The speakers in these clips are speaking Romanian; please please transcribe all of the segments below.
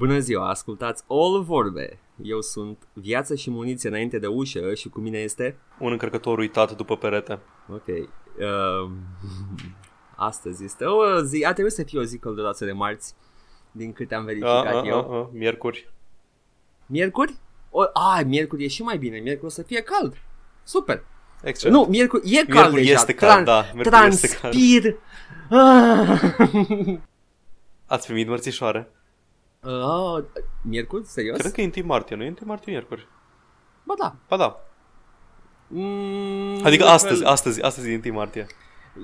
Bună ziua, ascultați All Vorbe. Eu sunt Viață și Muniție înainte de ușă și cu mine este... un încărcător uitat după perete. Ok. Astăzi este o zi... a trebuit să fie o zi călduroasă de marți, din câte am verificat eu. Miercuri? Miercuri e și mai bine. Miercuri o să fie cald. Super. Excelent. Nu, miercuri e cald deja. Este cald, da. Transpir. Ați primit mărțișoare? Miercuri? Serios? Cred că e 1 martie, nu e 1 martie miercuri. Ba da. Adică astăzi e 1 martie.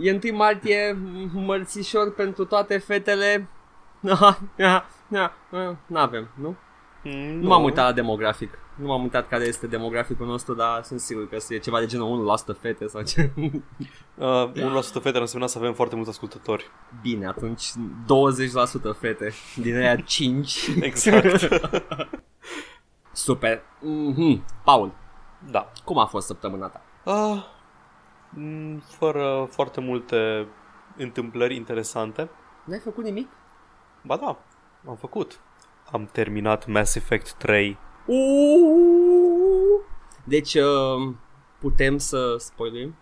E 1 martie, mărțișor pentru toate fetele. N-avem, nu? Nu m-am uitat la demografic. Nu m-am uitat care este demograficul nostru, dar sunt sigur că e ceva de genul 1% fete sau ce. 1% fete ar însemna să avem foarte mulți ascultători. Bine, atunci 20% fete. Din aia 5. Exact. Super. Paul, da. Cum a fost săptămâna ta? Fără foarte multe întâmplări interesante. N-ai făcut nimic? Ba da, am făcut. Am terminat Mass Effect 3. Deci putem să spoilim?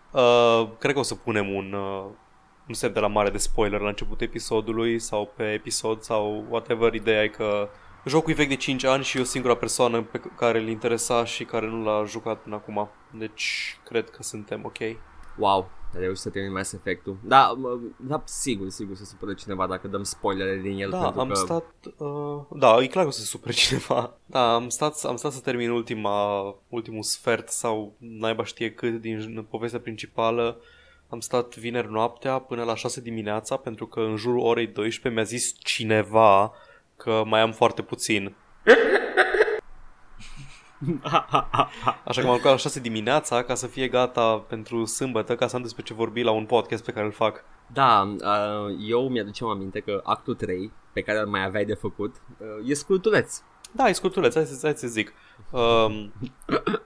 Cred că o să punem un set de la mare de spoiler la începutul episodului sau pe episod sau whatever. Ideea e că jocul e vechi de 5 ani și e o singura persoană pe care îl interesa și care nu l-a jucat până acum. Deci cred că suntem ok. Wow, reuși să termin Mass Effect-ul. Da, sigur se supără cineva dacă dăm spoilere din el. Da, e clar că o să se supără cineva. Da, am stat să termin ultimul sfert sau naiba știe cât din povestea principală. Am stat vineri noaptea până la 6 dimineața pentru că în jurul orei 12 mi-a zis cineva că mai am foarte puțin. Așa că m-am luat la 6 dimineața ca să fie gata pentru sâmbătă, ca să am despre ce vorbi la un podcast pe care îl fac. Da, eu mi-aduceam aminte că actul 3, pe care îl mai aveai de făcut, e scurtuleț. Da, e scurtuleț, hai să zic.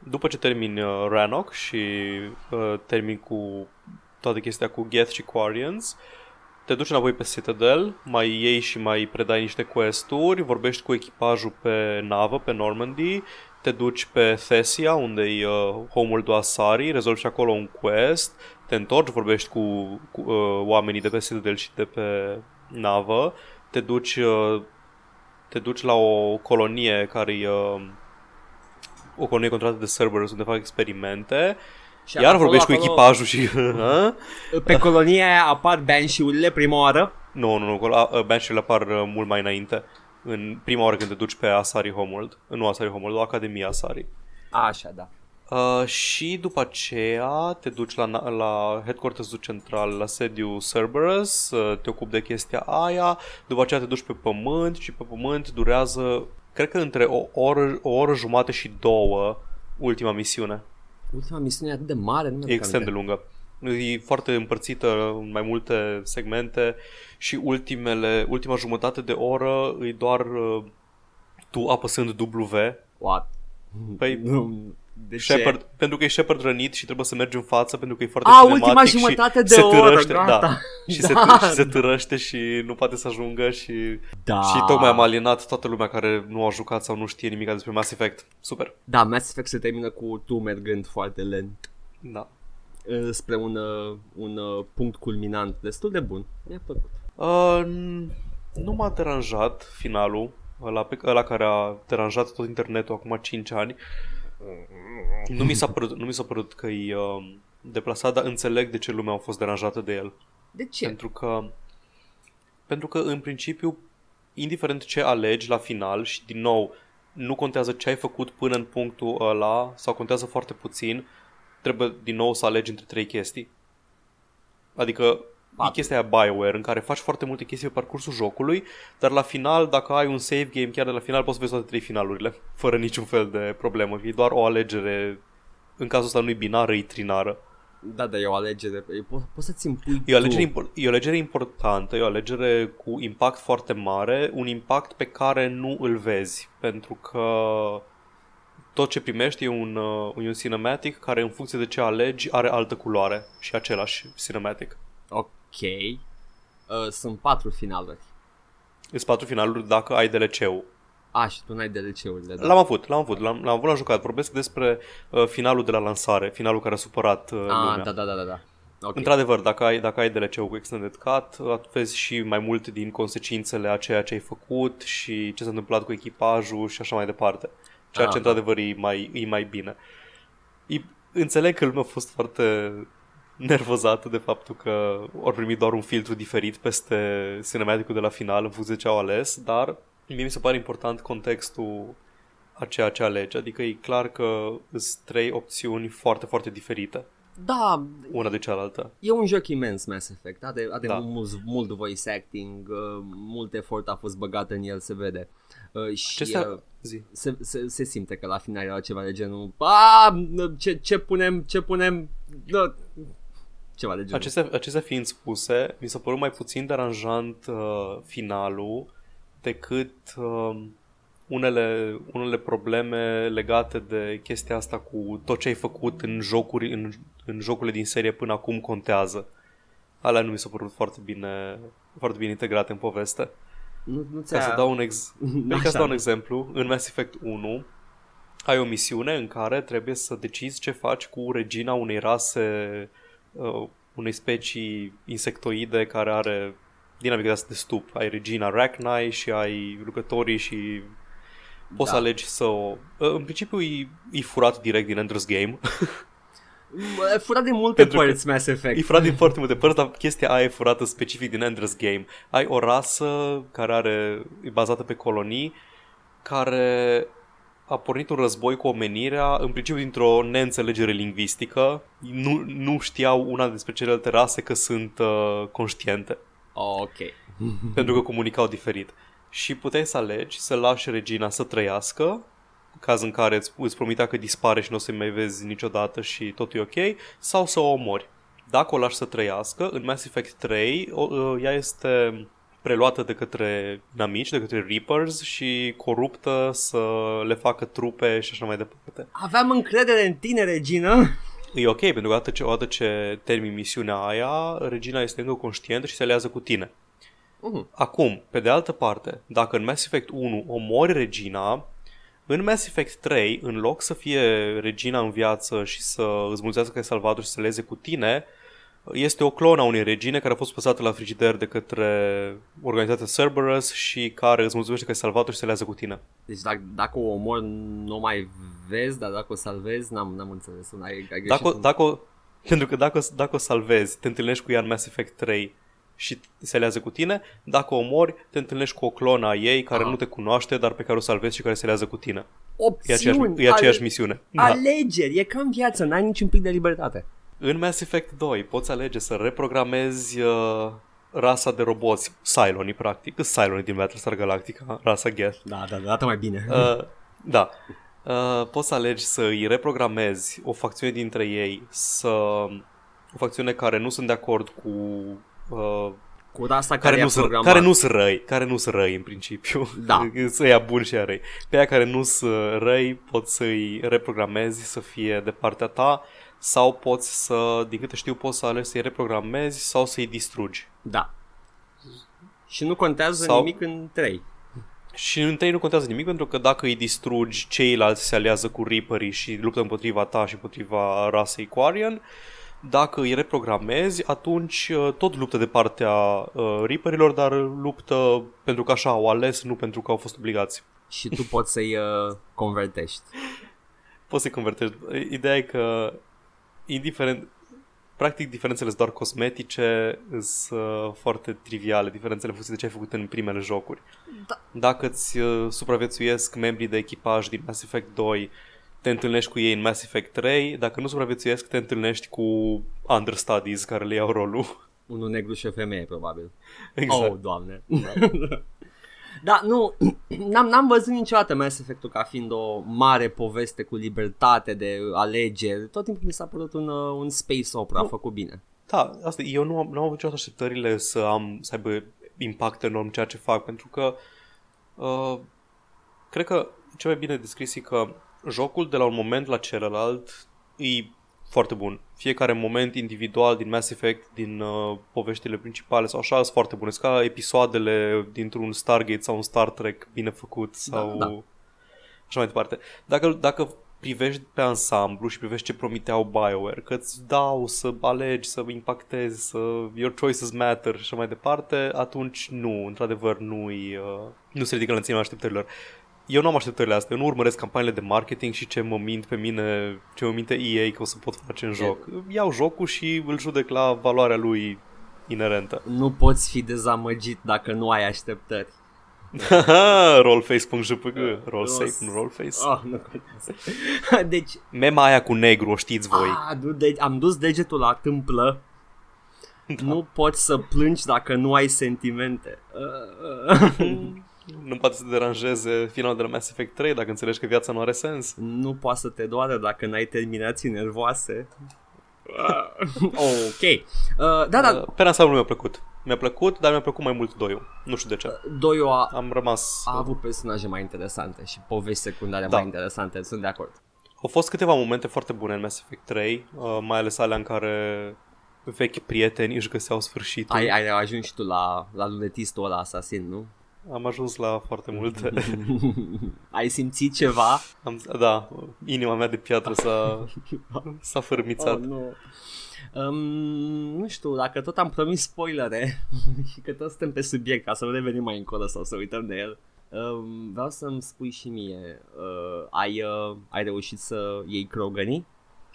După ce termin Rannoch și termin cu toată chestia cu Geth și Quarians, te duci înapoi pe Citadel, mai iei și mai predai niște quest-uri, vorbești cu echipajul pe navă, pe Normandy, te duci pe Thessia, unde-i home-ul de Asari, rezolvi și acolo un quest, te întorci, vorbești cu oamenii de pe Citadel și de pe navă, te duci la o colonie care-i o colonie contractată de Cerberus, unde fac experimente. Și iar vorbești cu echipajul și... Pe colonia aia apar Banshee-urile prima oară? Nu, Banshee-urile apar mult mai înainte. În prima oară când te duci pe Asari Homeworld. Nu Asari Homeworld, la Academia Asari. Așa, da. Și după aceea te duci la headquarters-ul central, la sediul Cerberus, te ocupi de chestia aia. După aceea te duci pe pământ și pe pământ durează, cred că între o oră jumate și 2, ultima misiune. Ultima misiune e atât de mare, nu? E extrem de lungă. E foarte împărțită în mai multe segmente și ultima jumătate de oră e doar tu apăsând W. What? Păi, Shepard, pentru că e Shepard rănit și trebuie să mergi în față pentru că e foarte cinematic. Ultima jumătate de oră, gata. Da. Și se târăște și nu poate să ajungă și... Da. Și tocmai am alienat toată lumea care nu a jucat sau nu știe nimic despre Mass Effect. Super. Da, Mass Effect se termină cu tu mergând foarte lent. Da. Spre un punct culminant destul de bun. Mi-a plăcut. Nu m-a deranjat finalul, ăla care a deranjat tot internetul acum 5 ani. Nu mi s-a părut că e deplasat, dar înțeleg de ce lumea a fost deranjată de el. De ce? Pentru că în principiu, indiferent ce alegi la final, și din nou, nu contează ce ai făcut până în punctul ăla, sau contează foarte puțin, trebuie din nou să alegi între 3 chestii. Adică e chestia aia BioWare, în care faci foarte multe chestii pe parcursul jocului, dar la final, dacă ai un save game chiar de la final, poți să vezi toate 3 finalurile, fără niciun fel de problemă. E doar o alegere, în cazul ăsta nu e binară, e trinară. Da, dar e o alegere, poți să-ți impui tu. E o alegere importantă, e o alegere cu impact foarte mare, un impact pe care nu îl vezi, pentru că tot ce primești e un cinematic care în funcție de ce alegi are altă culoare și același cinematic. Ok. Sunt 4 finaluri. Sunt 4 finaluri dacă ai DLC-ul. A, și tu n-ai DLC-urile, da. L-am avut, l-am jucat. Vorbesc despre finalul de la lansare, finalul care a supărat lumea. Da. Okay. Într-adevăr, dacă ai DLC-ul cu Extended Cut, vezi și mai mult din consecințele a ceea ce ai făcut și ce s-a întâmplat cu echipajul și așa mai departe. Ceea ce într-adevăr e mai bine. Înțeleg că lumea a fost foarte nervozată de faptul că au primit doar un filtru diferit peste cinematic-ul de la final în funcție de ce au ales, dar mie mi se pare important contextul a ceea ce alegi. Adică e clar că sunt trei opțiuni foarte, foarte diferite. Da, una de cealaltă. E un joc imens, Mass Effect. Are mult voice acting, mult efort a fost băgat în el, se vede. Se simte că la final era ceva de genul ce punem ceva de genul. Acestea fiind spuse, mi s-a părut mai puțin deranjant finalul decât unele probleme legate de chestia asta cu tot ce ai făcut în jocuri, în jocurile din serie până acum contează. Alea nu mi s-a părut foarte bine integrate în poveste. Ca să dau un exemplu, în Mass Effect 1 ai o misiune în care trebuie să decizi ce faci cu regina unei rase, unei specii insectoide care are dinamica asta de stup. Ai regina Rachni și ai lucrătorii și poți să alegi să o... În principiu e furat direct din Ender's Game. E furat din multe părți Mass Effect. E furat din foarte multe părți, dar chestia aia e furată specific din Ender's Game. Ai o rasă care e bazată pe colonii, care a pornit un război cu omenirea, în principiu dintr-o neînțelegere lingvistică. Nu știau una despre celelalte rase că sunt conștiente. Ok. Pentru că comunicau diferit. Și puteai să alegi să lași regina să trăiască, caz în care îți promitea că dispare și nu o să-i mai vezi niciodată și totul e ok, sau să o omori. Dacă o lași să trăiască, în Mass Effect 3 ea este preluată de către namici, de către Reapers și coruptă să le facă trupe și așa mai departe. Aveam încredere în tine, regină! E ok, pentru că odată ce termin misiunea aia, regina este încă conștientă și se aliază cu tine. Acum, pe de altă parte, dacă în Mass Effect 1 omori regina, în Mass Effect 3, în loc să fie regina în viață și să îți mulțească că ai salvat-o și să leze cu tine, este o clonă a unei regine care a fost păsată la frigider de către organizația Cerberus și care îți mulțumește că ai salvat-o și se lează cu tine. Deci dacă o omori nu mai vezi, dar dacă o salvezi, n-am înțeles. Ai greșit. Pentru că dacă o salvezi, te întâlnești cu ea în Mass Effect 3 și se aliază cu tine. Dacă o omori, te întâlnești cu o clonă a ei care nu te cunoaște, dar pe care o salvezi și care se aliază cu tine. Opțiuni, e aceeași misiune. Alegeri, da. E ca în viață, n-ai niciun pic de libertate. În Mass Effect 2 poți alege să reprogramezi rasa de roboți, Cylonii practic, Cylonii din Battlestar Galactica, rasa Geth. Da, dată mai bine. Poți să alegi să îi reprogramezi o facțiune dintre ei, o facțiune care nu sunt de acord cu rasa care nu sunt răi în principiu. Da. Să ia bun și ia răi. Pe aia care nu sunt răi poți să îi reprogramezi să fie de partea ta. Sau poți să, din câte știu, poți să alegi să-i reprogramezi sau să-i distrugi. Da. Și nu contează nimic în 3. Și în 3 nu contează nimic, pentru că dacă îi distrugi, ceilalți se aliază cu Reaperii și luptă împotriva ta și împotriva rasei Quarian. Dacă îi reprogramezi, atunci tot luptă de partea Reaperilor, dar luptă pentru că așa au ales, nu pentru că au fost obligați. Și tu poți să-i convertești. Poți să-i convertești. Ideea e că indiferent, practic diferențele sunt doar cosmetice, sunt foarte triviale, diferențele funcție de ce ai făcut în primele jocuri. Da. Dacă îți supraviețuiesc membrii de echipaj din Mass Effect 2, te întâlnești cu ei în Mass Effect 3, dacă nu supraviețuiesc, te întâlnești cu understudies care le iau rolul. Unul negru și o femeie, probabil. Exact. Oh, Doamne! Da, nu, n-am văzut niciodată Mass Effect-ul ca fiind o mare poveste cu libertate de alegeri. Tot timpul mi s-a părut un space opera făcut bine. Da, asta, eu nu am avut niciodată așteptările să aibă impact enorm ceea ce fac, pentru că cred că cel mai bine descris e că jocul de la un moment la celălalt e foarte bun. Fiecare moment individual din Mass Effect, din poveștile principale sau așa, sunt foarte bune. Sunt ca episoadele dintr-un Stargate sau un Star Trek bine făcut sau așa mai departe. Dacă privești pe ansamblu și privești ce promiteau BioWare, că îți dau să alegi, să impactezi, să your choices matter și așa mai departe, atunci nu, într-adevăr nu se ridică la înținea așteptărilor. Eu nu am așteptările astea, eu nu urmăresc campaniile de marketing și ce mă minte EA că o să pot face în joc. Iau jocul și îl judec la valoarea lui inerentă. Nu poți fi dezamăgit dacă nu ai așteptări. Rollface.jpg Rollsafe, rollface. Oh, nu. Deci mema aia cu negru, o știți voi. Am dus degetul la tâmplă. Da. Nu poți să plângi dacă nu ai sentimente. Nu poate să te deranjeze finalul de la Mass Effect 3 dacă înțelegi că viața nu are sens. Nu poate să te doară dacă n-ai terminații nervoase. Ok. Pe ansamblu mi-a plăcut. Mi-a plăcut, dar mi-a plăcut mai mult Doiu. Nu știu de ce. Doiu a avut personaje mai interesante și povești secundare mai interesante. Sunt de acord. Au fost câteva momente foarte bune în Mass Effect 3, mai ales alea în care vechi prieteni își găseau sfârșitul. Ai ajuns și tu la lunetistul ăla asasin, nu? Am ajuns la foarte multe. Ai simțit ceva? Inima mea de piatră s-a fărâmițat. Nu știu, dacă tot am promis spoilere și că tot suntem pe subiect, ca să nu revenim mai încolo sau să uităm de el, vreau să-mi spui și mie, ai reușit să iei Krogan-ii?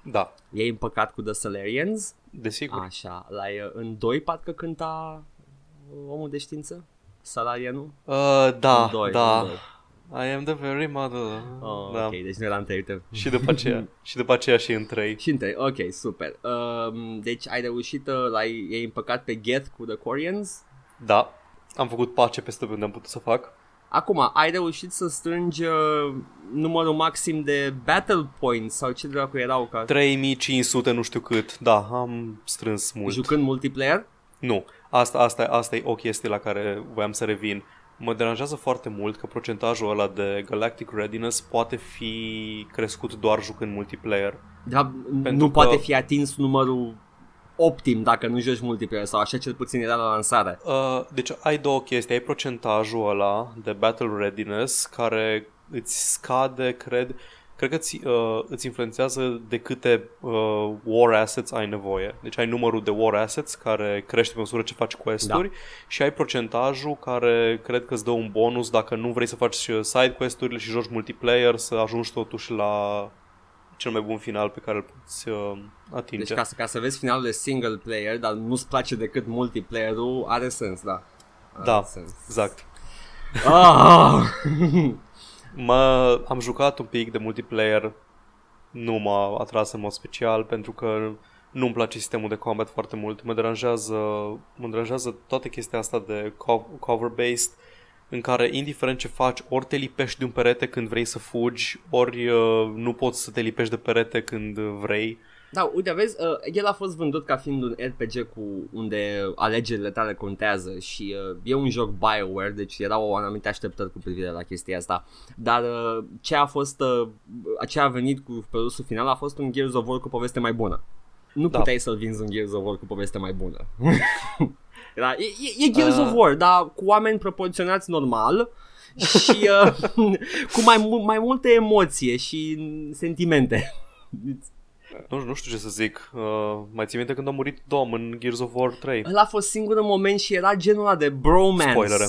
Da. I-ai împăcat cu The Salarians? Desigur. Așa, în 2 parcă cânta omul de știință? Salarianul? I am the very mother. Ok, deci nu era în 3. Și după aceea și în 3. Și în 3, ok, super. Deci ai reușit, i-ai împăcat pe Geth cu the Quarians? Da, am făcut pace peste unde am putut să fac. Acum, ai reușit să strângi numărul maxim de battle points sau ce dracu erau? 3500 nu știu cât, da, am strâns mult. Jucând multiplayer? Nu, asta e o chestie la care voiam să revin. Mă deranjează foarte mult că procentajul ăla de Galactic Readiness poate fi crescut doar jucând multiplayer. Dar nu poate fi atins numărul optim dacă nu joci multiplayer, sau așa cel puțin era la lansare. Deci ai două chestii, ai procentajul ăla de Battle Readiness care îți scade, cred că îți influențează de câte war assets ai nevoie. Deci ai numărul de war assets care crește pe măsură ce faci quest-uri și ai procentajul care cred că îți dă un bonus dacă nu vrei să faci side quest-urile și joci multiplayer, să ajungi totuși la cel mai bun final pe care îl poți atinge. Deci ca să vezi finalul de single player, dar nu-ți place decât multiplayer-ul, are sens, da. Exact. Am jucat un pic de multiplayer, nu m-a atras în mod special pentru că nu-mi place sistemul de combat foarte mult. Mă deranjează toată chestia asta de cover-based, în care indiferent ce faci, ori te lipești de un perete când vrei să fugi, ori nu poți să te lipești de perete când vrei. Da, uite, vezi, el a fost vândut ca fiind un RPG unde alegerile tale contează și e un joc BioWare, deci erau anumite așteptări cu privire la chestia asta. Dar ce a venit cu produsul final a fost un Gears of War cu poveste mai bună. Nu puteai să-l vinzi un Gears of War cu poveste mai bună. E Gears of War, dar cu oameni proporționați normal și cu mai multe emoție și sentimente. Nu știu ce să zic. Mai ții minte când a murit Dom în Gears of War 3? Ăla a fost singurul moment și era genul ăla de bromance. Spoilere.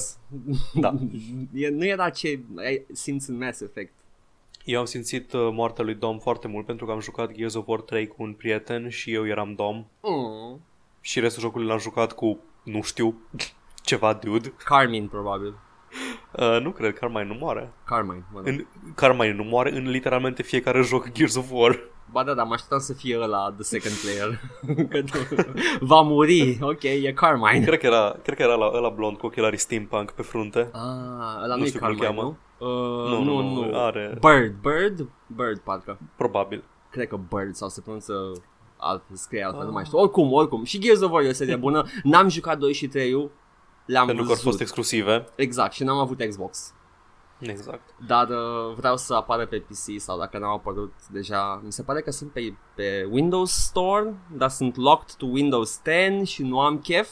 Da. Nu era ce simți în Mass Effect. Eu am simțit moartea lui Dom foarte mult pentru că am jucat Gears of War 3 cu un prieten și eu eram Dom. Și restul jocului l-am jucat cu, nu știu, ceva dude. Carmine, probabil. Nu cred, Carmine nu moare. Carmine nu moare în literalmente fiecare joc Gears of War. Ba da, dar mă așteptam să fie ăla the second player. Va muri, ok, e Carmine. Cred că era ăla blond cu ochelarii steampunk pe frunte. Ăla nu e Carmine, nu? Nu, are... Bird parcă. Probabil. Cred că Bird sau se pronunță altfel, scrie altfel, nu mai știu. Oricum, și Gears of War e o serie bună. N-am jucat 2 și 3-ul. Pentru că au fost exclusive. Exact, și n-am avut Xbox. Exact. Dar vreau să apară pe PC sau dacă n-au apărut deja. Mi se pare că sunt pe Windows Store, dar sunt locked to Windows 10 și nu am chef.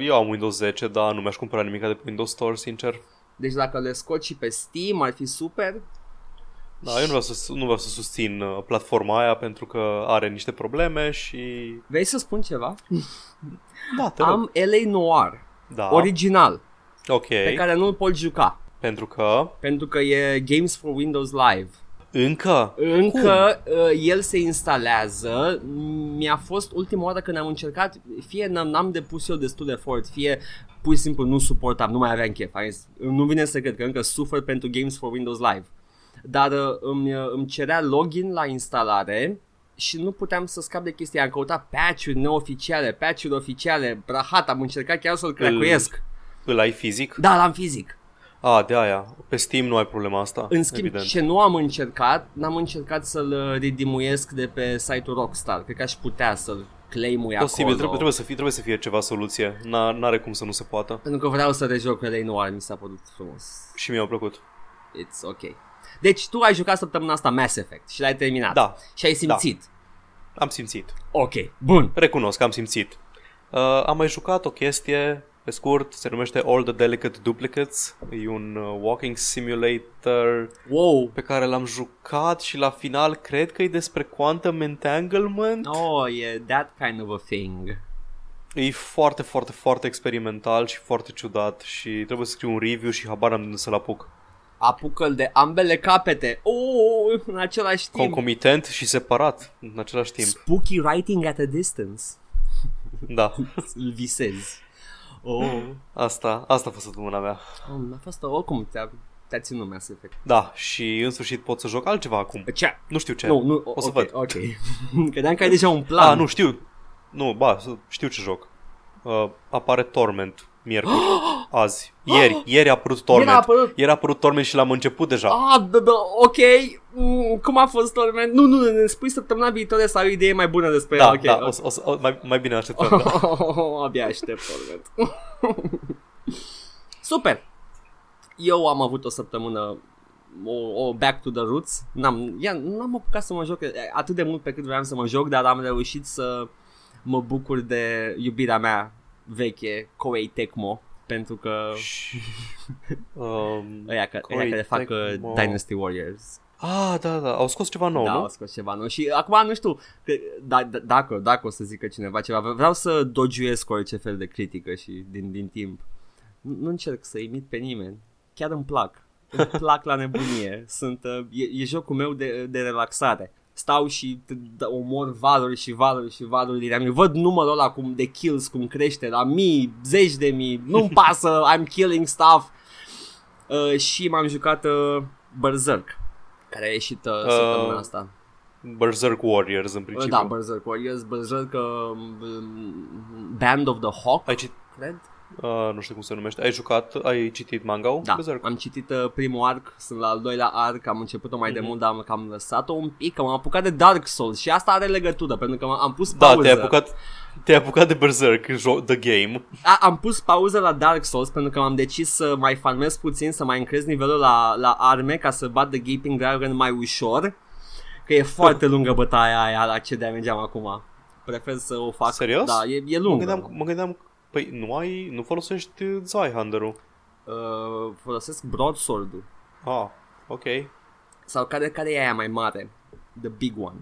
Eu am Windows 10, dar nu mi-aș cumpăra nimic de pe Windows Store, sincer. Deci dacă le scoci și pe Steam ar fi super. Da, eu nu vreau să susțin platforma aia pentru că are niște probleme și... Vrei să spun ceva? Da, te rog. Am LA Noir, da. Original, okay. Pe care nu-l pot juca. Pentru că? Pentru că e Games for Windows Live. Încă el se instalează. Mi-a fost ultima oară când am încercat. Fie n-am depus eu destul de efort, fie pur și simplu nu suportam, nu mai aveam chef. Nu vine să cred că încă sufăr pentru Games for Windows Live. Dar îmi cerea login la instalare și nu puteam să scap de chestia. Am căutat patch-uri neoficiale, patch-uri oficiale, brahat, am încercat chiar să-l cracuiesc. Îl ai fizic? Da, l-am fizic. Ah, de aia. Pe Steam nu ai problema asta. În schimb, evident. Ce nu am încercat, n-am încercat să-l redimuiesc de pe site-ul Rockstar. Cred că aș putea să-l claim-ui acolo. Posibil, trebuie să fie ceva soluție. N-are cum să nu se poată. Pentru că vreau să rejoc Relay Noir, mi s-a părut frumos. Și mi-a plăcut. It's ok. Deci tu ai jucat săptămâna asta Mass Effect și l-ai terminat. Da. Și ai simțit. Da. Am simțit. Ok, bun. Recunosc că am simțit. Am mai jucat o chestie... Pe scurt, se numește All the Delicate Duplicates. E un walking simulator pe care l-am jucat și la final cred că e despre quantum entanglement. Oh, e that kind of a thing. E foarte, foarte, foarte experimental și foarte ciudat și trebuie să scriu un review și habar n-am de unde să-l apuc. Apucă-l de ambele capete. În același timp. Concomitent și separat în același timp. Spooky writing at a distance. Da. Îl visezi. Oh. Asta a fost săptămâna mea. A fost oricum, te-a ținut Mass Effect. Da, și în sfârșit pot să joc altceva acum. Ce? Nu știu ce. Nu, o să văd. Ok. Credeam că ai deja un plan. Nu știu. Știu ce joc. Apare Torment miercuri. Azi. Ieri a apărut Torment. Ieri a apărut Torment și l-am început deja. Ok. Cum a fost Torment? Nu, ne spui săptămâna viitoare sau o idee mai bună despre ea. Okay. Da, o, mai bine așteptăm. Abia aștept Torment. Super. Eu am avut o săptămână back to the roots. N-am apucat să mă joc atât de mult pe cât vreau să mă joc, dar am reușit să mă bucur de iubirea mea veche, Koei Tecmo, pentru că ăia care fac Dynasty Warriors. Da, au scos ceva nou, nu? Da, au scos ceva nou și acum nu știu că, dacă o să zică cineva ceva, vreau să dogiuiesc orice fel de critică și din timp. Nu încerc să imit pe nimeni, chiar îmi plac. Îmi plac la nebunie. E jocul meu de relaxare. Stau și omor valuri și valuri și valuri din ea. Văd numărul ăla de kills cum crește la mii, zeci de mii. Nu-mi pasă, I'm killing stuff. Și m-am jucat Berserk, care a ieșit săptămâna asta. Berserk Warriors în principiu. Da, Berserk Warriors, Berserk Band of the Hawk, cred. Nu știu cum se numește. Ai jucat, ai citit manga-ul? Da, Berserk. Am citit primul arc, sunt la al doilea arc, am început-o mai de mult, dar am lăsat-o un pic, am apucat de Dark Souls și asta are legătură, pentru că am pus pauză. Da, te-ai apucat de Berserk, the game. Am pus pauză la Dark Souls pentru că m-am decis să mai farmez puțin, să mai încrez nivelul la arme ca să bat the Gaping Dragon mai ușor, că e foarte lungă bătaia aia la ce damage am acum. Prefer să o fac. Serios? Da, e lungă. Mă gândeam păi nu folosești Zyhander-ul? Folosesc Broadsword-ul. Ok. Sau care e aia mai mare? The big one.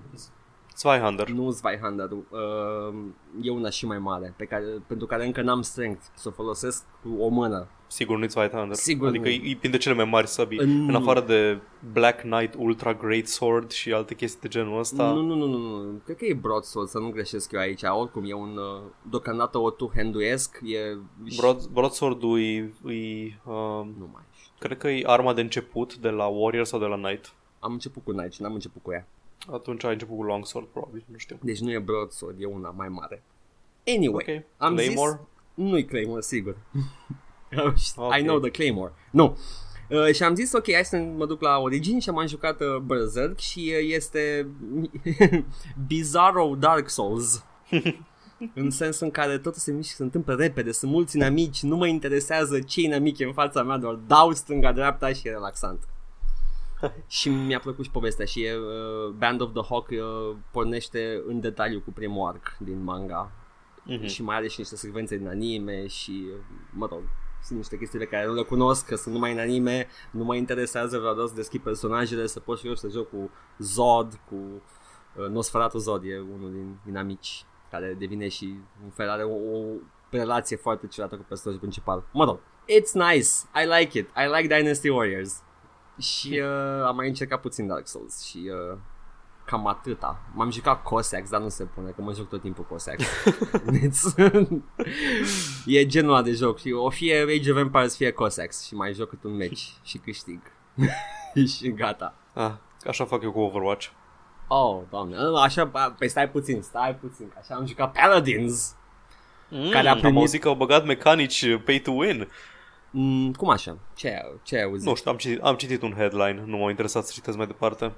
Zyhander. Nu Zyhander-ul. E una și mai mare, pentru care încă n-am strength. Să o folosesc cu o mână. Sigur nu-i Zyhander. Sigur. Adică e printre cele mai mari săbii. În afară de Black Knight, Ultra Great Sword și alte chestii de genul ăsta. Nu. Cred că e Broadsword, să nu greșesc eu aici. Oricum e un... Deocamdată o two-handuiesc. Broadsword-ul nu mai știu. Cred că e arma de început de la Warrior sau de la Knight. Am început cu Knight și n-am început cu ea. Atunci ai început cu Longsword, probabil, nu știu. Deci nu e Broadsword, e una mai mare. Anyway, okay. Am Claymore? Zis... Nu-i Claymore, sigur. Okay. I know the Claymore. Nu. Și am zis, ok, hai să mă duc la Origin și am jucat Berserk și este Bizarro Dark Souls. în sensul în care totul se mișcă, se întâmplă repede, sunt mulți inamici, nu mă interesează ce inamic e în fața mea, doar dau stânga-dreapta și e relaxant. Și mi-a plăcut și povestea și e, Band of the Hawk pornește în detaliu cu primul arc din manga. Și mai are și niște secvențe din anime și, mă rog, sunt niște chestiile care nu le cunosc, că sunt numai în anime, nu mă interesează, vreau doar să deschid personajele, să pot și eu să joc cu Zod, cu Nosferatu. Zod e unul din amici care devine și un fel, are o relație foarte ciudată cu personajul principal. Mă rog, it's nice, I like it, I like Dynasty Warriors. Și am mai încercat puțin Dark Souls și cam atâta. M-am jucat Cossacks, dar nu se pune, că mă joc tot timpul Cossacks. E genul de joc și o fie Age of Empires, fie Cossacks și mai joc cât un meci și câștig. Și gata. Ah, așa fac eu cu Overwatch. Oh, doamne, așa, păi stai puțin, așa am jucat Paladins. Care a primit... Am auzit că au băgat mecanici pay to win. Cum așa? Ce ai auzit? Nu știu, am citit un headline, nu m-a interesat să citesc mai departe.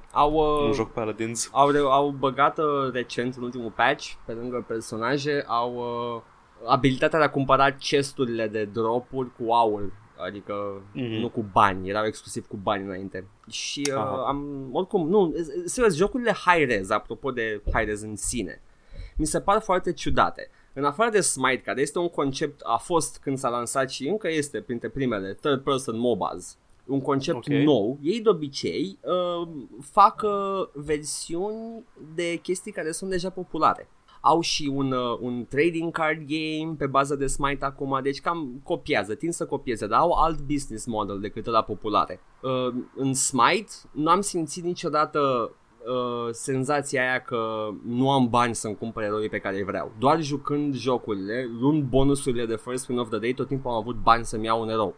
Un joc Paladins. Au băgat recent, în ultimul patch, pe lângă personaje, au abilitatea de a cumpăra chesturile de dropuri cu aur, adică nu cu bani, erau exclusiv cu bani înainte. Și oricum, nu, serios, jocurile high-res, apropo de high-res în sine, mi se par foarte ciudate. În afară de SMITE, care este un concept, a fost când s-a lansat și încă este printre primele third person MOBAs, un concept nou, ei de obicei fac versiuni de chestii care sunt deja populare. Au și un trading card game pe bază de SMITE acum, deci cam copiază, tind să copieze, dar au alt business model decât ăla populare. În SMITE nu am simțit niciodată senzația aia că nu am bani să-mi cumpăr eroii pe care îi vreau. Doar jucând jocurile, luând bonusurile de first win of the day, tot timpul am avut bani să-mi iau un erou.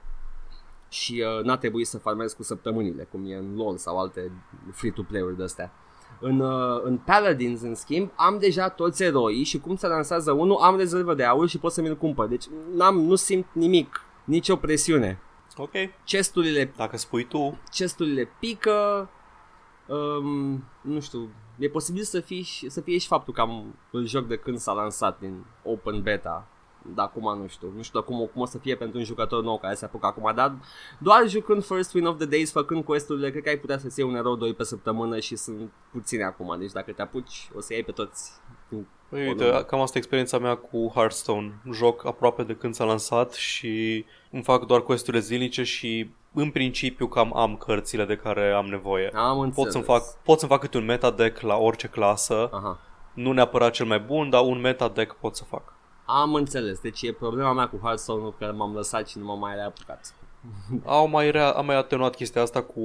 Și n-a trebuit să farmez cu săptămânile, cum e în LOL sau alte free-to-play-uri de-astea. În Paladins, în schimb, am deja toți eroii și cum se lansează unul, am rezervă de aur și pot să-mi-l cumpăr. Deci nu simt nimic, nicio presiune. Ok. Chesturile, dacă spui tu. Chesturile pică. Nu știu, e posibil să fie și faptul că am îl joc de când s-a lansat din open beta, dar acum nu știu cum o să fie pentru un jucător nou care se apucă acum, dar doar jucând first win of the days, făcând quest-urile, cred că ai putea să-ți iei un erou 2 pe săptămână și sunt puține acum, deci dacă te apuci o să iei pe toți. Păi, uite, cam asta e experiența mea cu Hearthstone, joc aproape de când s-a lansat și îmi fac doar quest-urile zilnice și în principiu cam am cărțile de care am nevoie. Pot să-mi fac câte un metadeck la orice clasă. Aha. Nu neapărat cel mai bun, dar un metadeck pot să fac. Am înțeles, deci e problema mea cu Hearthstone, că m-am lăsat și nu m-am mai reapucat. Am mai atenuat chestia asta cu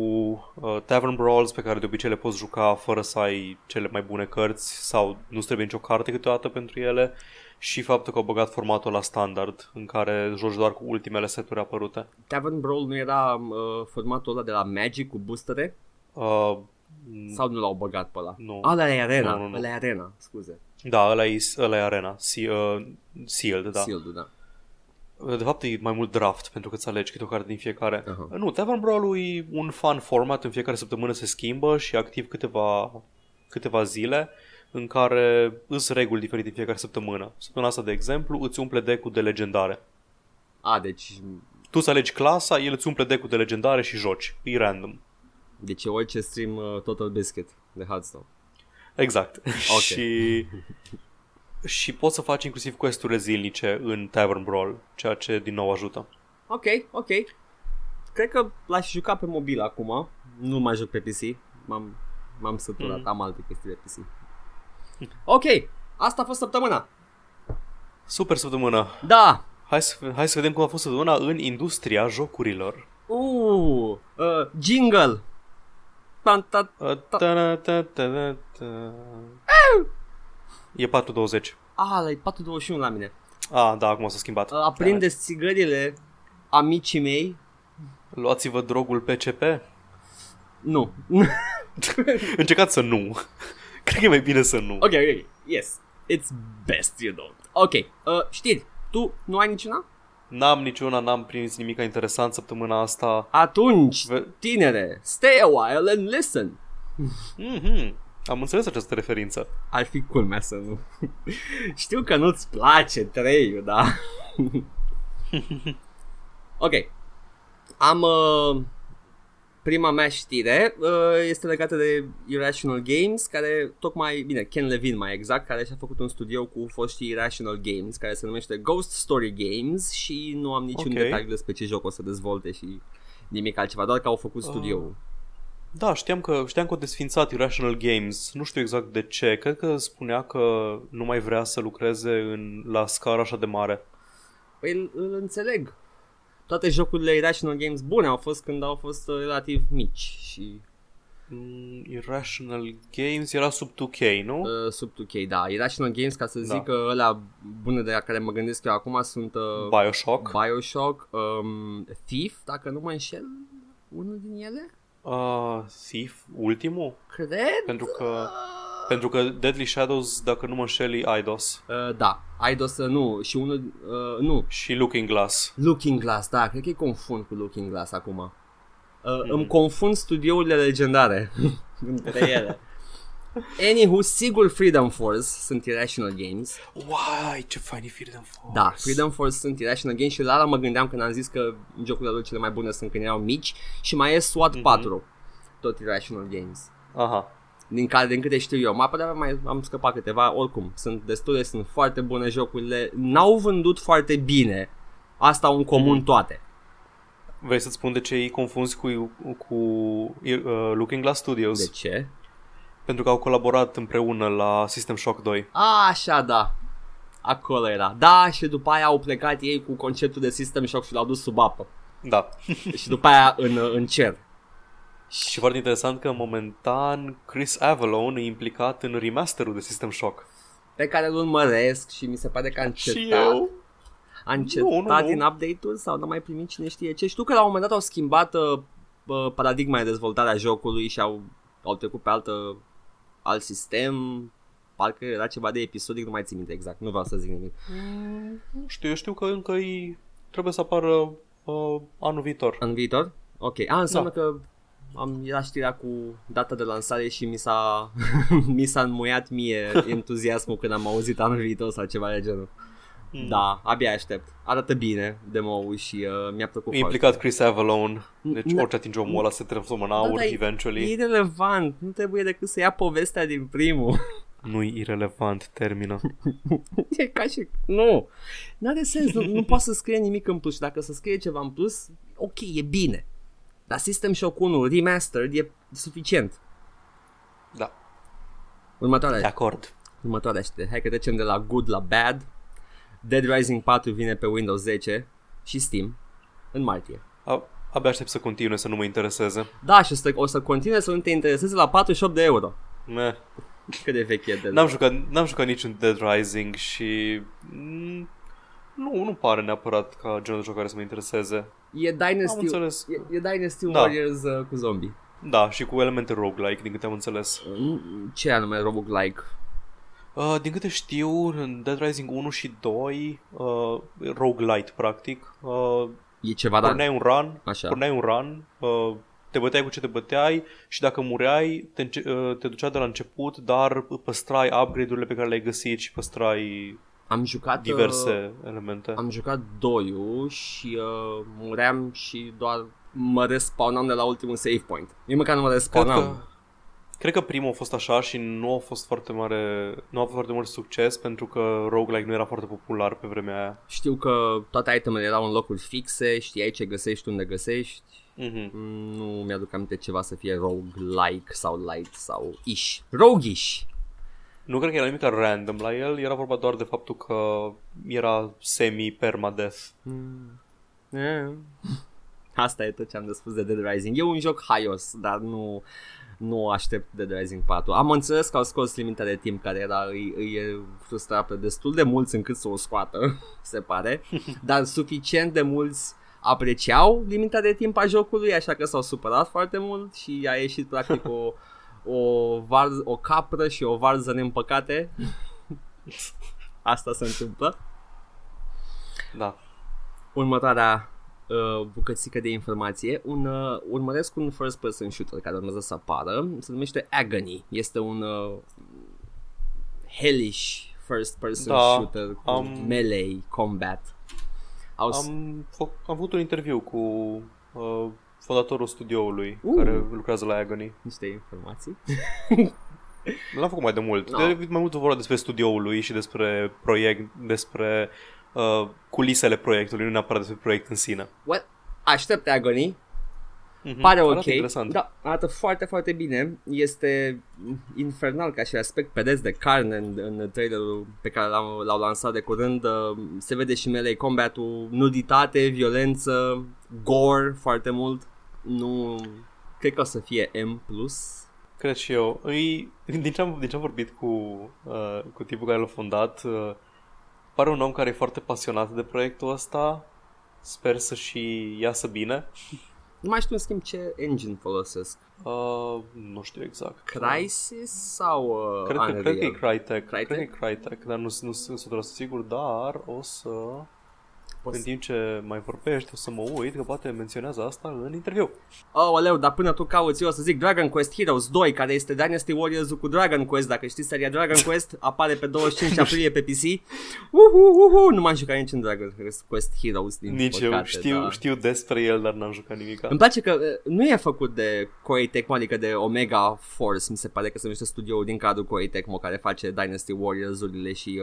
Tavern Brawls, pe care de obicei le poți juca fără să ai cele mai bune cărți sau nu trebuie nicio carte câteodată pentru ele. Și faptul că au băgat formatul la standard, în care joci doar cu ultimele seturi apărute. Tavern Brawl nu era formatul ăla de la Magic cu boostere? Sau nu l-au băgat pe ăla? Nu. Ăla e Arena, nu. Arena, scuze. Da, ăla e Arena, Sealed, da. Sealed, da. De fapt e mai mult draft, pentru că îți alegi câte o carte din fiecare. Uh-huh. Nu, Tavern Brawl e un fun format, în fiecare săptămână se schimbă și activ câteva zile, în care îți reguli diferite în fiecare săptămână. Săptămâna asta, de exemplu, îți umple deck-ul de legendare. Deci... Tu îți alegi clasa, el îți umple deck-ul de legendare și joci. E random. Deci e orice stream Total Biscuit de Hearthstone. Exact. Okay. și poți să faci inclusiv quest-uri zilnice în Tavern Brawl, ceea ce din nou ajută. Ok. Cred că l-aș juca pe mobil acum. Nu mai joc pe PC. M-am săturat. Am alte chestii de PC. Ok, asta a fost săptămâna. Super săptămână. Da. Hai să vedem cum a fost săptămâna în industria jocurilor. Jingle. E 4.20. E 4.21 la mine. Da, acum s-a schimbat. Aprindeți țigările, amicii mei. Luați-vă drogul PCP? Nu. Încercați să nu. Cred că e mai bine să nu. Ok. Yes. It's best you don't. Ok. Știri. Tu nu ai niciuna? N-am niciuna, n-am prins nimic interesant săptămâna asta. Atunci, tinere, stay a while and listen. Am înțeles această referință. Ar fi culmea să nu. Știu că nu-ți place treiul, da. Ok. Am prima mea știre este legată de Irrational Games, care tocmai, bine, Ken Levine mai exact, care și-a făcut un studio cu foștii Irrational Games, care se numește Ghost Story Games și nu am niciun detaliu despre ce joc o să dezvolte și nimic altceva, doar că au făcut studioul. Da, știam că au desfințat Irrational Games, nu știu exact de ce, cred că spunea că nu mai vrea să lucreze la scară așa de mare. Păi îl înțeleg. Toate jocurile Irrational Games bune au fost când au fost relativ mici și... Irrational Games era sub 2K, nu? Sub 2K, da. Irrational Games, ca să zic că ăla bune de la care mă gândesc eu acum sunt... BioShock, Thief, dacă nu mă înșel, unul din ele? Thief, ultimul? Cred? Pentru că Deadly Shadows, dacă nu mă înșel, e Eidos. Da, Eidos nu, și unul, nu. Și Looking Glass. Looking Glass, da, cred că îi confund cu Looking Glass acum. Îmi confund studiourile legendare între ele. Anywho, sigur Freedom Force sunt Irrational Games. Uai, ce fain e Freedom Force. Da, Freedom Force sunt Irrational Games și la ala mă gândeam când am zis că jocurile lor cele mai bune sunt când erau mici. Și mai e SWAT 4, tot Irrational Games. Aha. Din care, din câte știu eu, mai am scăpat câteva, oricum, sunt destule, sunt foarte bune jocurile, n-au vândut foarte bine, asta un comun toate. Vrei să-ți spun de ce îi confunzi cu Looking Glass Studios? De ce? Pentru că au colaborat împreună la System Shock 2. A, așa, da, acolo era, da, și după aia au plecat ei cu conceptul de System Shock și l-au dus sub apă. Da. Și după aia în cer. Și foarte interesant că momentan Chris Avellone e implicat în remasterul de System Shock, pe care îl urmăresc și mi se pare că a încetat. Și eu? A încetat din update-ul sau n-a mai primit cine știe ce. Știu că la un moment dat au schimbat paradigma de dezvoltare a jocului și au trecut pe alt sistem. Parcă era ceva de episodic, nu mai țin minte exact, nu vreau să zic nimic. Nu știu, eu știu că încă trebuie să apară anul viitor. Anul viitor? Ok, înseamnă că... Era știrea cu data de lansare și mi s-a înmuiat mie entuziasmul când am auzit anul viitor sau ceva de genul. Da, abia aștept. Arată bine demo-ul și mi-a plăcut foarte. Implicat Chris Avellone, deci orice atinge omul ăla se transformă în aur eventually. E irelevant, nu trebuie decât să ia povestea din primul. Nu-i irelevant, termină. E ca și... Nu, n-are sens, nu poate să scrie nimic în plus și dacă să scrie ceva în plus, ok, e bine. Dar System Shock 1 Remastered e suficient. Da. Următoarea. De acord. Următoarea știre. Hai că trecem de la good la bad. Dead Rising 4 vine pe Windows 10 și Steam în martie. Abia aștept să continue să nu mă intereseze. Da, și o să continue să nu te intereseze la 48 de euro. Meh. Cât de vechi e Dead Rising. N-am jucat niciun Dead Rising și... Nu pare neapărat ca genul de joc care să mă intereseze. E Dynasty Warriors cu zombie. Da, și cu elemente roguelike, din câte am înțeles. Ce anume roguelike? Din câte știu, în Dead Rising 1 și 2, roguelite practic, e ceva, porneai un run, te băteai cu ce te băteai și dacă mureai, te ducea de la început, dar păstrai upgrade-urile pe care le-ai găsit și păstrai... Am jucat diverse elemente. Am jucat 2-ul și muream și doar mă respawnam de la ultimul save point. Eu măcar nu mă respawnam. Cred că primul a fost așa și nu a fost foarte mult succes pentru că roguelike nu era foarte popular pe vremea aia. Știu că toate itemele erau în locuri fixe, știai ce găsești, unde găsești. Mm-hmm. Nu mi-aduc aminte ceva să fie roguelike sau light sau ish. Roguish. Nu cred că era nimic random la el, era vorba doar de faptul că era semi-permadeath. Asta e tot ce am de spus de Dead Rising. E un joc haios, dar nu aștept Dead Rising 4. Am înțeles că au scos limita de timp care era, îi frustra pe destul de mulți încât să o scoată, se pare, dar suficient de mulți apreciau limita de timp a jocului, așa că s-au supărat foarte mult și a ieșit practic o capră și o varză neîmpăcate. Asta se întâmplă. Da. Următoarea bucățică de informație, urmăresc un first person shooter care urmează să apară, se numește Agony. Este un hellish first person shooter cu melee combat. Am avut un interviu cu fondatorul studioului care lucrează la Agony. Niște informații. L-am făcut mai de mult. No. Mai mult vorba despre studioul lui și despre proiect, despre culisele proiectului, nu neapărat despre proiect în sine. What? Aștept Agony. Pare ok. Interesant. Da, arată foarte, foarte bine. Este infernal ca și aspect, pedeți de carne în trailerul pe care l-au lansat de curând. Se vede și melee combat-ul, nuditate, violență, gore foarte mult. Nu cred că o să fie M+. Cred și eu. Din ce am vorbit cu tipul care l-a fondat, pare un om care e foarte pasionat de proiectul ăsta. Sper să și iasă bine. Nu mai știu în schimb ce engine folosesc. Nu știu exact. Crysis sau Unreal? Cred că e Crytek. Dar nu sunt doar sigur, dar o să... În timp ce mai vorbești, o să mă uit, că poate menționează asta în interviu. Oh, aleu, dar până tu cauți, eu o să zic Dragon Quest Heroes 2, care este Dynasty Warriors cu Dragon Quest. Dacă știți seria Dragon Quest, apare pe 25 aprilie pe PC. Nu m-am jucat nici în Dragon Quest Heroes, din nici păcate. Eu știu despre el, dar n-am jucat nimic. Îmi place că nu e făcut de Koei Tecmo, adică de Omega Force, mi se pare că se numește studioul din cadrul Koei Tecmo, care face Dynasty Warriors-urile și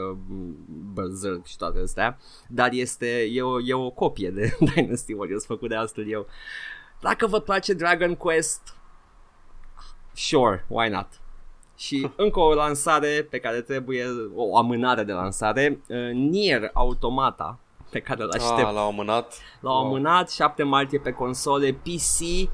Berserk și toate astea, dar este... E o copie de Dynasty Warriors făcut de alt studio. Dacă vă place Dragon Quest, sure, why not? Și încă o lansare pe care trebuie, o amânare de lansare, Nier Automata, pe care îl aștept. L-au amânat 7 martie pe console, PC.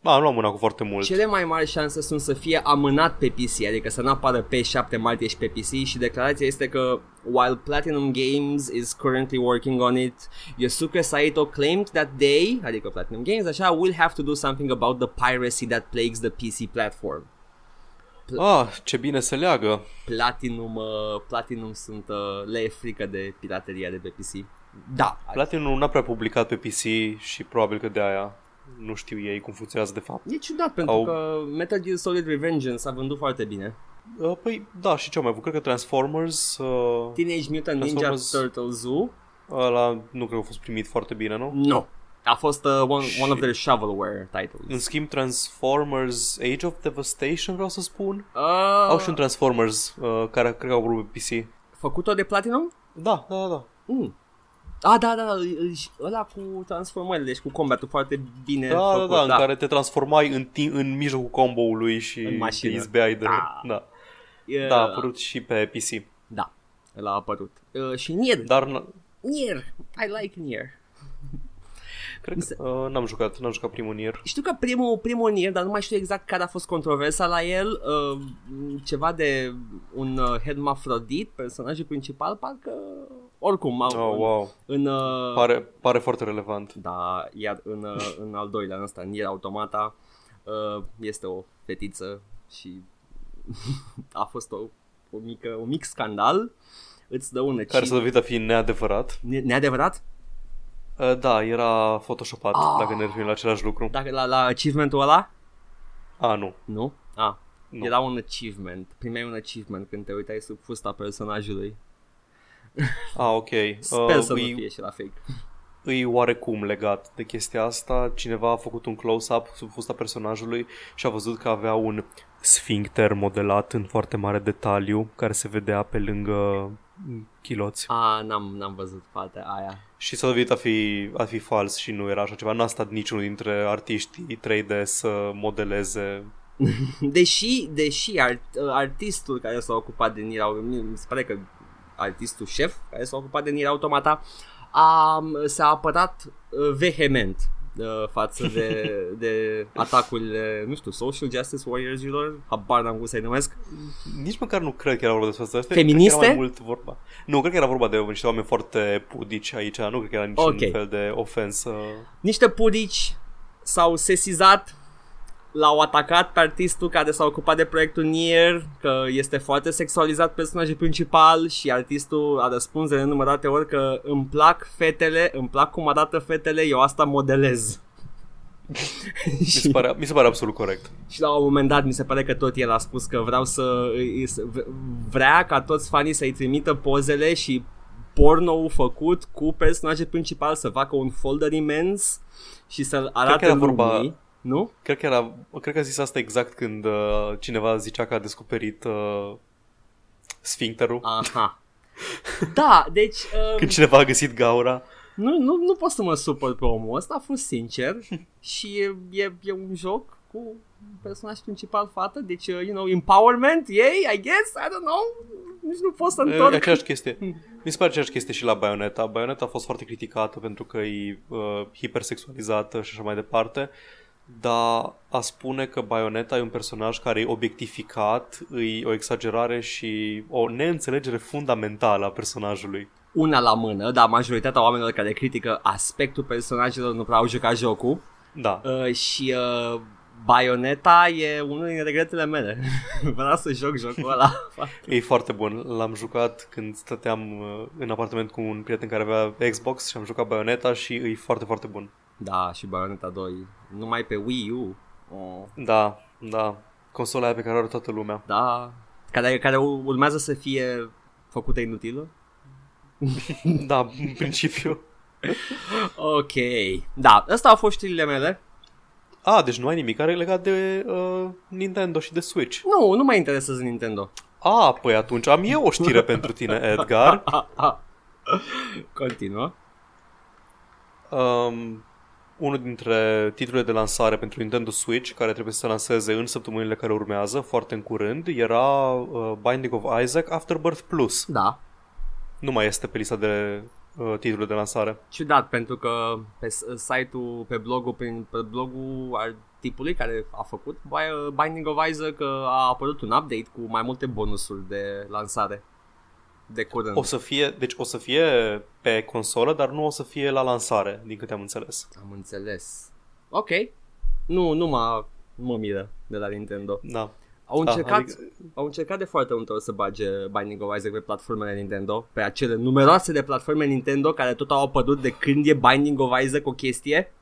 Nu l-au amânat cu foarte mult. Cele mai mari șanse sunt să fie amânat pe PC, adică să n-apară pe 7 martie și pe PC, și declarația este că while Platinum Games is currently working on it, Yosuke Saito claimed that they, adică Platinum Games, așa, will have to do something about the piracy that plagues the PC platform. Ce bine se leagă. Platinum sunt, le e frică de pirateria de pe PC. Da. Platinum n-a prea publicat pe PC și probabil că de aia nu știu ei cum funcționează de fapt. E ciudat, pentru că Metal Gear Solid Revengeance a vândut foarte bine. Păi da, și ce-am mai avut? Cred că Transformers, Teenage Mutant Ninja Turtles. Ăla nu cred că a fost primit foarte bine, nu? Nu. A fost one of their shovelware titles. În schimb, Transformers Age of Devastation, vreau să spun. Au și un Transformers care cred că au vrut pe PC. Făcut-o de Platinum? Da. Da, ăla cu transformările, deci cu combat-ul foarte bine făcut. Da, în care te transformai în mijlocul combo-ului și te izbeai de... Da, a apărut și pe PC. Da, ăla a apărut. Și Nier. I like Nier. Cred că n-am jucat primul Nier. Știu că primul Nier, dar nu mai știu exact care a fost controversa la el. Ceva de un hermafrodit, personajul principal, parcă... Oricum, pare foarte relevant. Da, iar în al doilea ăsta, Nier Automata, este o fetiță și a fost un mic scandal. Îți dă un care s-a dovedit a fi neadevărat. Neadevărat? Da, era photoshopat, dacă ne referim la același lucru. Dacă la achievement-ul ăla? Nu. Nu? Nu. Era un achievement. Primeai un achievement când te uitai sub fusta personajului. Ok. Sper să nu fie și la fake. Îi oarecum legat de chestia asta. Cineva a făcut un close-up sub fusta personajului și a văzut că avea un sfincter modelat în foarte mare detaliu, care se vedea pe lângă chiloți. N-am văzut partea aia. Și s-a dovedit a fi fals și nu era așa ceva. N-a stat niciunul dintre artiștii 3D să modeleze. Deși artistul care s-a ocupat de Nier, mi se pare că artistul șef care s-a ocupat de Nier Automata, s-a apărat vehement față de atacurile, nu știu, social justice warriors-ilor, habar n-am cum să-i numesc. Nici măcar nu cred că era vorba despre asta. Feministe? Cred că era mai mult vorba. Nu, cred că era vorba de niște oameni foarte pudici aici, nu cred că era niciun fel de ofensă. Niște pudici s-au sesizat L-au atacat pe artistul care s-a ocupat de proiectul Nier, că este foarte sexualizat personajul principal, și artistul a răspuns de nenumărate ori că îmi plac fetele, îmi plac cum arată fetele, eu asta modelez. Mi se pare absolut corect. Și la un moment dat mi se pare că tot el a spus că vrea ca toți fanii să-i trimită pozele și porno-ul făcut cu personajul principal, să facă un folder imens și să-l arate lumii. Vorba... Nu? Cred că a zis asta exact când cineva zicea că a descoperit sfincterul. Aha. Da, deci... Când cineva a găsit gaura. Nu pot să mă supăr pe omul ăsta, a fost sincer. Și e un joc cu personaj principal fată, deci, you know, empowerment, yay, I guess, I don't know, nici nu pot să întorc. E aceeași chestie. Mi se pare aceeași chestie și la Bayonetta. Bayonetta a fost foarte criticată pentru că e hipersexualizată și așa mai departe. Dar a spune că Bayonetta e un personaj care e obiectificat, e o exagerare și o neînțelegere fundamentală a personajului. Una la mână, dar majoritatea oamenilor care critică aspectul personajelor nu prea au jucat jocul. Da. Și Bayonetta e unul din regretele mele. Vreau să joc jocul ăla. E foarte bun. L-am jucat când stăteam în apartament cu un prieten care avea Xbox și am jucat Bayonetta și e foarte, foarte bun. Da, și Bayonetta 2. Numai pe Wii U. Oh. Da. Consola aia pe care o are toată lumea. Da. Care urmează să fie făcută inutilă. Da, în principiu. Ok. Da, ăsta au fost știrile mele. Deci nu ai nimic care e legat de Nintendo și de Switch. Nu mă interesează Nintendo. Păi atunci am eu o știre pentru tine, Edgar. Continuă. Unul dintre titlurile de lansare pentru Nintendo Switch, care trebuie să se lanseze în săptămânile care urmează, foarte în curând, era Binding of Isaac Afterbirth Plus. Da. Nu mai este pe lista de titluri de lansare. Ciudat, pentru că pe site-ul, pe blogul articolului care a făcut Binding of Isaac, a apărut un update cu mai multe bonusuri de lansare de curând. O să fie pe consolă, dar nu o să fie la lansare, din câte am înțeles. Am înțeles. Ok. Nu mă miră de la Nintendo. Da. Au încercat de foarte multe ori să bage Binding of Isaac pe platformele Nintendo, pe acele numeroase de platforme Nintendo care tot au apărut de când e Binding of Isaac o chestie.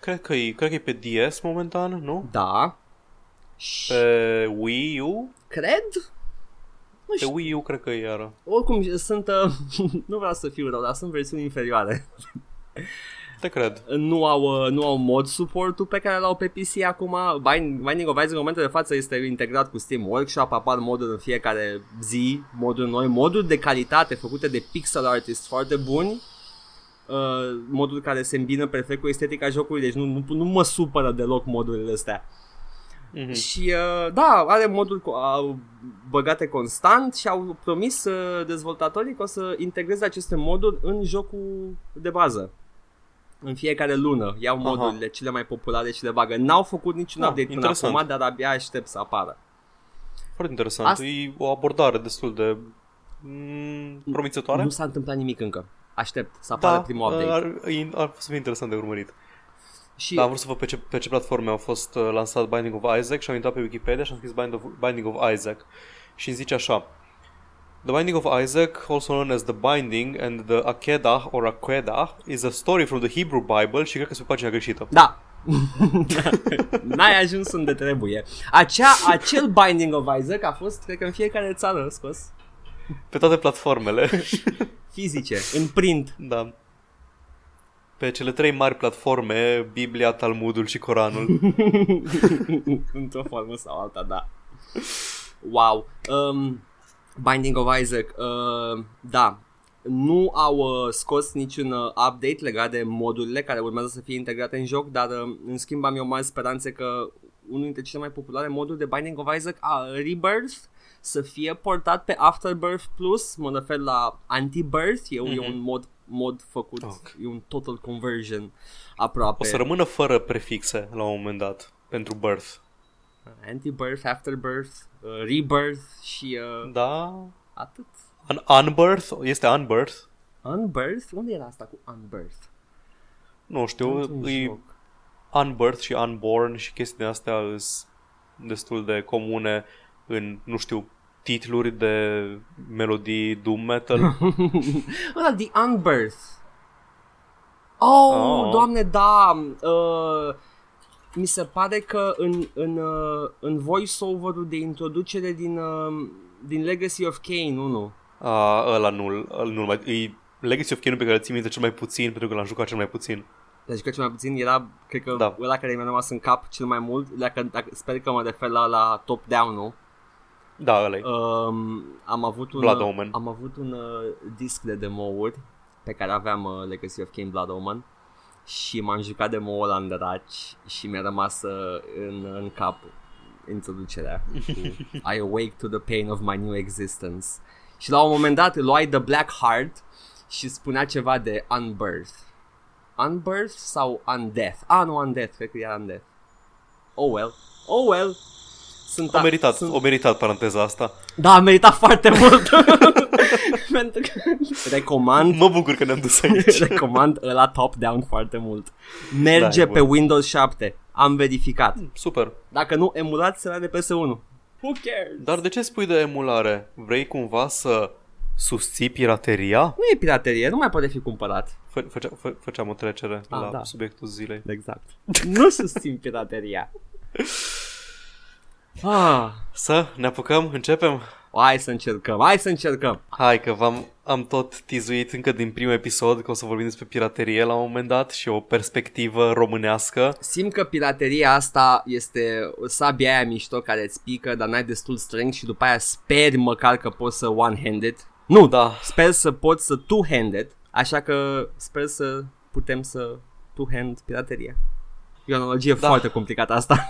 Cred că e pe DS momentan, nu? Da. Pe Wii U? Cred? Nu știu. Pe Wii U cred că e iară. Oricum sunt, nu vreau să fiu rău, dar sunt versiuni inferioare. Te cred. Nu au mod suportul pe care l-au pe PC acum. Binding of Isaac în momentul de față este integrat cu Steam Workshop, apar moduri în fiecare zi, moduri noi, moduri de calitate făcute de pixel artists foarte buni, moduri care se îmbină perfect cu estetica jocului, deci nu mă supără deloc modurile astea. Mm-hmm. Și da, are moduri băgate constant și au promis dezvoltatorii că o să integreze aceste moduri în jocul de bază. În fiecare lună iau modurile cele mai populare și le bagă. N-au făcut niciun update până acum, dar abia aștept să apară. Foarte interesant. E o abordare destul de promițătoare. Nu s-a întâmplat nimic încă. Aștept să apară primul update. Ar fi interesant de urmărit. Și... Dar am vrut să văd pe ce platforme au fost lansat Binding of Isaac și am intrat pe Wikipedia și am scris Binding of Isaac. Și îmi zice așa: The Binding of Isaac, also known as The Binding and the Akedah or Akedah, is a story from the Hebrew Bible. Și cred că se pagina greșită. Da. N-ai ajuns unde trebuie. Acel Binding of Isaac a fost, cred că, în fiecare țară scos. Pe toate platformele fizice, în print. Da. Pe cele trei mari platforme: Biblia, Talmudul și Coranul. Într-o formă sau alta, da. Wow. Binding of Isaac, da, nu au scos niciun update legat de modurile care urmează să fie integrate în joc, dar în schimb am eu mari speranțe că unul dintre cele mai populare moduri de Binding of Isaac, Rebirth, să fie portat pe Afterbirth Plus. Mă refer la Anti-Birth, e un mod făcut, e un total conversion aproape. O să rămână fără prefixe la un moment dat pentru Birth. Anti-Birth, Afterbirth, Rebirth și... da. Atât. Unbirth? Este Unbirth? Unbirth? Unde era asta cu Unbirth? Nu știu. Unbirth și Unborn și chestii de astea sunt destul de comune în, nu știu, titluri de melodii doom metal. Ăla, The Unbirth. Oh, Doamne, da! Mi se pare că în voice-over-ul de introducere din Legacy of Kain 1. Ăla nu-l mai... E Legacy of Kain pe care îl țin minte cel mai puțin, pentru că l-am jucat cel mai puțin. L-am jucat cel mai puțin? Era, cred că, da, ăla care mi-a rămas în cap cel mai mult. Dacă, sper că mă refer la top-down-ul. Da, ăla-i. Am avut un disc de demo-uri pe care aveam Legacy of Kain Blood Omen. Și m-am jucat demo-ul ăla în draci și mi-a rămas în cap introducerea cu I awake to the pain of my new existence. Și la un moment dat luai The Black Heart și spunea ceva de Unbirth. Unbirth sau Undeath? Nu, Undeath, cred că era Undeath. Oh well. O meritat paranteza asta. Da, a meritat foarte mult. Recomand. Mă bucur că ne-am dus aici. Recomand ăla top-down foarte mult. Merge pe Windows 7. Am verificat. Super. Dacă nu, emulați sera de PS1. Who cares? Dar de ce spui de emulare? Vrei cumva să susții pirateria? Nu e piraterie, nu mai poate fi cumpărat. Făceam o trecere la subiectul zilei. Exact. Nu susțin pirateria. Să ne apucăm, începem? Hai să încercăm. Hai că am tot tizuit încă din primul episod că o să vorbim despre piraterie la un moment dat și o perspectivă românească. Simt că pirateria asta este sabia aia mișto care îți pică, dar n-ai destul strength și după aia speri măcar că poți să one-handed. Nu, da. Sper să poți să two-handed, așa că sper să putem să two-hand pirateria. E o analogie foarte complicată asta.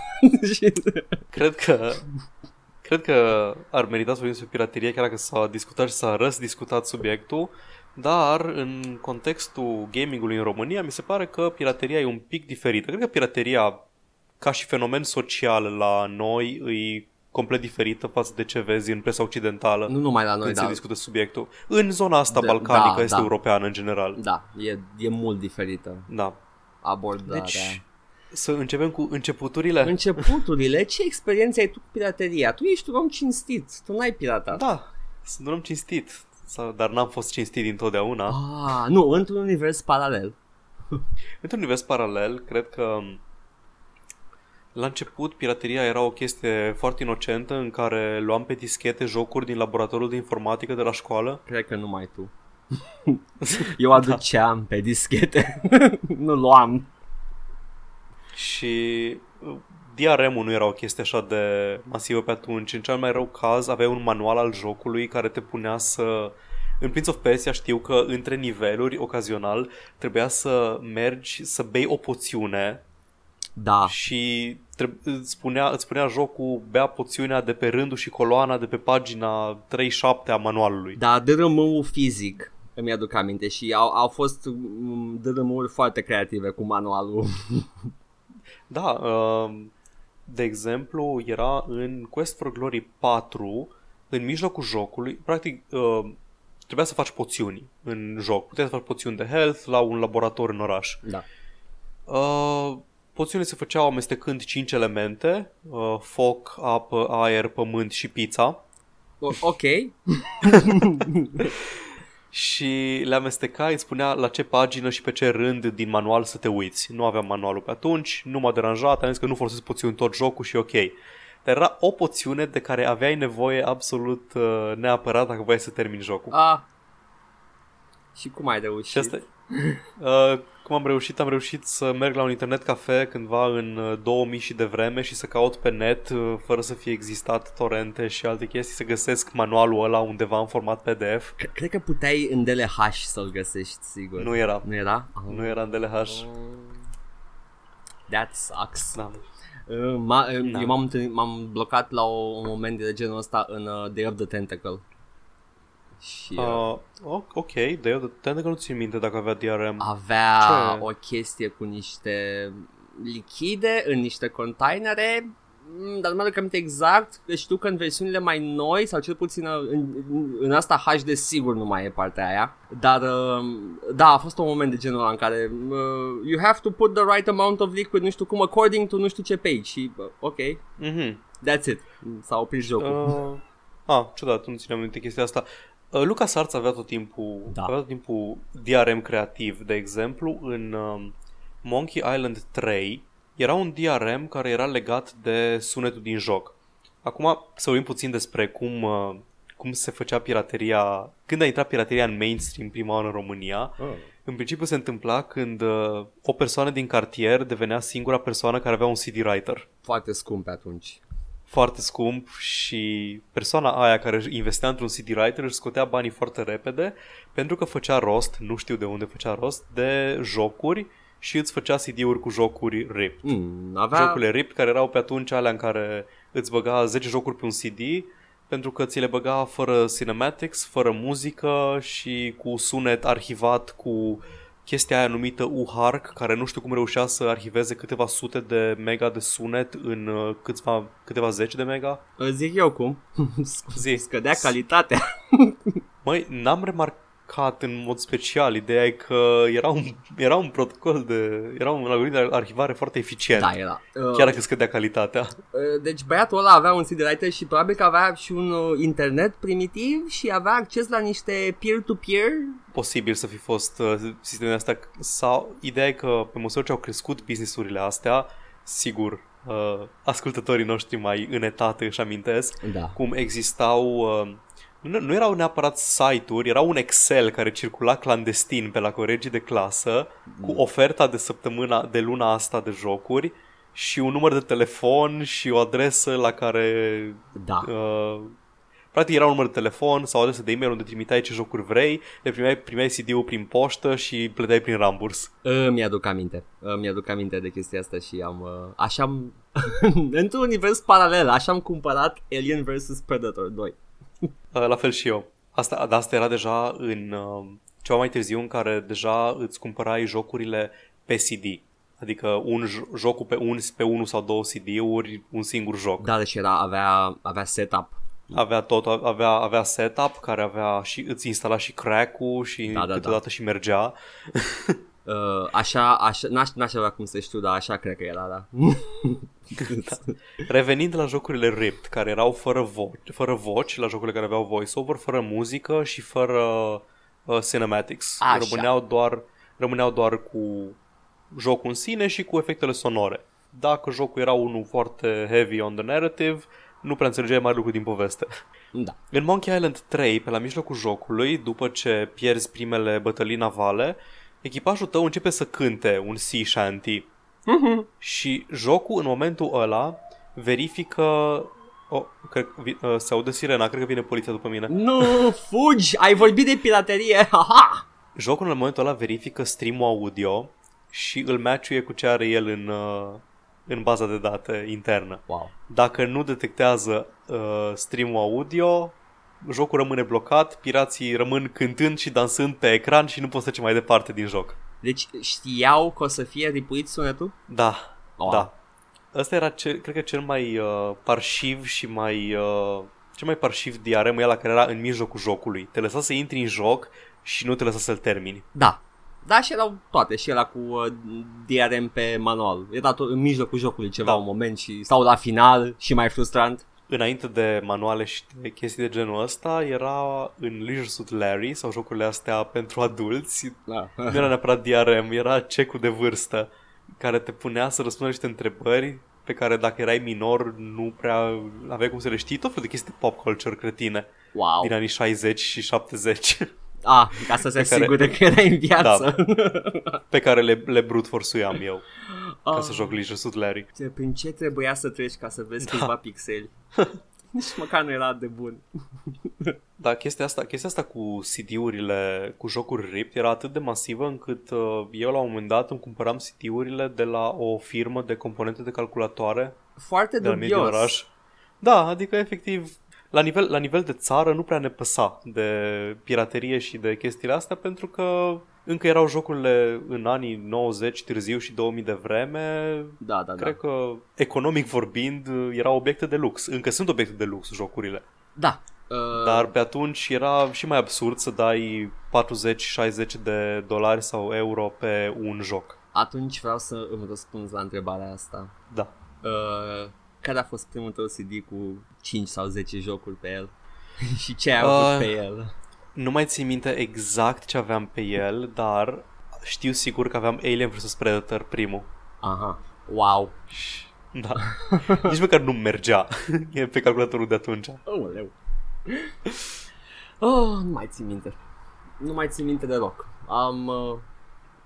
Cred că ar merita să vorbim despre piraterie, chiar dacă s-a discutat și s-a răsdiscutat subiectul, dar în contextul gamingului în România mi se pare că pirateria e un pic diferită. Cred că pirateria, ca și fenomen social la noi, e complet diferită față de ce vezi în presa occidentală. Nu numai la noi, când se discută subiectul. În zona asta balcanică, este europeană în general. Da, e mult diferită. Da. Abordarea. Deci, să începem cu începuturile. Începuturile? Ce experiență ai tu cu pirateria? Tu ești un om cinstit, tu n-ai piratat. Da, sunt un om cinstit, dar n-am fost cinstit dintotdeauna. Nu, într-un univers paralel. Într-un univers paralel, cred că la început pirateria era o chestie foarte inocentă în care luam pe dischete jocuri din laboratorul de informatică de la școală. Cred că numai tu. Eu aduceam pe dischete, nu luam. Și DRM-ul nu era o chestie așa de masivă pe atunci. În cel mai rău caz aveai un manual al jocului care te punea să... În Prince of Persia știu că între niveluri, ocazional, trebuia să mergi să bei o poțiune. Da. Și îți spunea jocul, bea poțiunea de pe rândul și coloana de pe pagina 37 a manualului. Da, DRM-ul fizic. Îmi aduc aminte și au fost DRM-uri foarte creative cu manualul. Da, de exemplu, era în Quest for Glory 4, în mijlocul jocului, practic trebuia să faci poțiuni în joc. Puteai să faci poțiuni de health la un laborator în oraș. Da. Poțiunile se făceau amestecând 5 elemente, foc, apă, aer, pământ și pizza. Ok. Și le amestecai, îi spunea la ce pagină și pe ce rând din manual să te uiți. Nu aveam manualul pe atunci, nu m-a deranjat, am zis că nu folosesc poțiuni tot jocul și ok. Dar era o poțiune de care aveai nevoie absolut neapărat dacă voiai să termini jocul. Și cum ai reușit? Cum am reușit? Am reușit să merg la un internet cafe cândva în 2000 și de vreme și să caut pe net, fără să fie existat torente și alte chestii, să găsesc manualul ăla undeva în format PDF. Cred că puteai în DLH să-l găsești, sigur. Nu era? Nu era în DLH. That sucks. Da. Eu m-am blocat la un moment de genul ăsta în Day of the Tentacle. Și, ok, Day of the Tentacle nu țin minte dacă avea DRM. Avea o chestie cu niște lichide în niște containere dar nu mi-aduc aminte exact, că știu că în versiunile mai noi, sau cel puțin în asta HD sigur nu mai e partea aia, dar da, a fost un moment de genul ăla în care you have to put the right amount of liquid, nu știu cum, according to nu știu ce page și ok, mm-hmm. That's it, s-a oprit jocul. Ciudat, nu țineam minte chestia asta. Lucas Arts avea tot timpul, da, avea tot timpul DRM creativ, de exemplu, în Monkey Island 3 era un DRM care era legat de sunetul din joc. Acum să vorbim puțin despre cum se făcea pirateria, când a intrat pirateria în mainstream prima oară în România. Oh. În principiu se întâmpla când o persoană din cartier devenea singura persoană care avea un CD writer. Foarte scump atunci. Foarte scump, și persoana aia care investea într-un CD writer își scotea banii foarte repede pentru că făcea rost, nu știu de unde făcea rost, de jocuri și îți făcea CD-uri cu jocuri ripped. Jocurile ripped care erau pe atunci alea în care îți băga 10 jocuri pe un CD pentru că ți le băga fără cinematics, fără muzică și cu sunet arhivat, cu chestia aia numită UHARC, care nu știu cum reușea să arhiveze câteva sute de mega de sunet în câteva zeci de mega. Zic eu cum. Scădea calitatea. Măi, n-am remarcat în mod special. Ideea e că era un protocol era un algoritm de arhivare foarte eficient. Da, era. Chiar dacă scădea calitatea. Deci băiatul ăla avea un CD-writer și probabil că avea și un internet primitiv și avea acces la niște peer-to-peer. Posibil să fi fost sistemele astea, sau ideea e că pe măsură ce au crescut businessurile astea, sigur, ascultătorii noștri mai în etate își amintesc, da, cum existau, nu erau neapărat site-uri, era un Excel care circula clandestin pe la colegii de clasă cu oferta de săptămâna, de luna asta de jocuri și un număr de telefon și o adresă la care... Da. Practic era un număr de telefon sau adresă de e-mail unde trimiteai ce jocuri vrei, le primeai CD-ul prin poștă și plăteai prin ramburs. Mi-aduc aminte de chestia asta și am într-un univers paralel, așa am cumpărat Alien vs Predator 2. La fel și eu. Asta era deja în ceva mai târziu, în care deja îți cumpărai jocurile pe CD. Adică jocul pe unul sau două CD-uri, un singur joc. Da, deci avea setup. Avea tot, avea setup care avea și îți instala și crack-ul și câteodată și mergea. Așa n-aș avea cum să știu, dar așa cred că era, da. Da. Revenind la jocurile ripped, care erau fără voci, la jocurile care aveau voice-over, fără muzică și fără cinematics. Rămâneau doar cu jocul în sine și cu efectele sonore. Dacă jocul era unul foarte heavy on the narrative, nu prea înțelegeai mari lucruri din poveste. Da. În Monkey Island 3, pe la mijlocul jocului, după ce pierzi primele bătălii navale, echipajul tău începe să cânte un sea shanty. Uh-huh. Și jocul în momentul ăla verifică... cred că se aude sirena, cred că vine poliția după mine. Nu, fugi! Ai vorbit de piraterie! Aha! Jocul în momentul ăla verifică stream-ul audio și îl match-uie cu ce are el în baza de date internă. Wow. Dacă nu detectează stream-ul audio, jocul rămâne blocat, pirații rămân cântând și dansând pe ecran și nu poți trece mai departe din joc. Deci știau că o să fie ripuit sunetul? Da, wow. Da. Ăsta era, cred că, cel mai parșiv și mai... cel mai parșiv DRM ăla care era în mijlocul jocului. Te lăsa să intri în joc și nu te lăsa să-l termini. Da. Da, și erau toate, și era cu DRM pe manual. Era tot în mijlocul jocului ceva, da, un moment și sau la final și mai frustrant. Înainte de manuale și de chestii de genul ăsta, era în Leisure Suit Larry sau jocurile astea pentru adulți. Da. Nu era neapărat DRM, era check-ul de vârstă care te punea să răspunzi niște întrebări pe care dacă erai minor nu prea aveai cum să le știi, tot felul de chestii de pop culture cretine. Wow. Din anii 60 și 70. Ca să se asigure că erai în viață. Da, pe care le brute forțuiam eu ca să joc Leisure Suit Larry. Prin ce trebuia să treci ca să vezi câțiva pixeli? Nici măcar nu era de bun. Da, chestia asta cu CD-urile, cu jocuri ripped, era atât de masivă încât eu la un moment dat îmi cumpăram CD-urile de la o firmă de componente de calculatoare. Foarte dubios. Da, adică efectiv la nivel de țară nu prea ne păsa de piraterie și de chestiile astea, pentru că încă erau jocurile în anii 90, târziu și 2000 de vreme. Da, da, cred că, economic vorbind, erau obiecte de lux. Încă sunt obiecte de lux jocurile. Da. Dar pe atunci era și mai absurd să dai $40-60 sau euro pe un joc. Atunci vreau să îmi răspunzi la întrebarea asta. Da. Care a fost primul tău CD cu 5 sau 10 jocuri pe el? Și ce ai avut pe el? Nu mai țin minte exact ce aveam pe el, dar știu sigur că aveam Alien vs Predator primul. Aha, wow. Da. Nici măcar nu mergea. E pe calculatorul de atunci. Aoleu. Oh, nu mai țin minte. Nu mai țin minte deloc.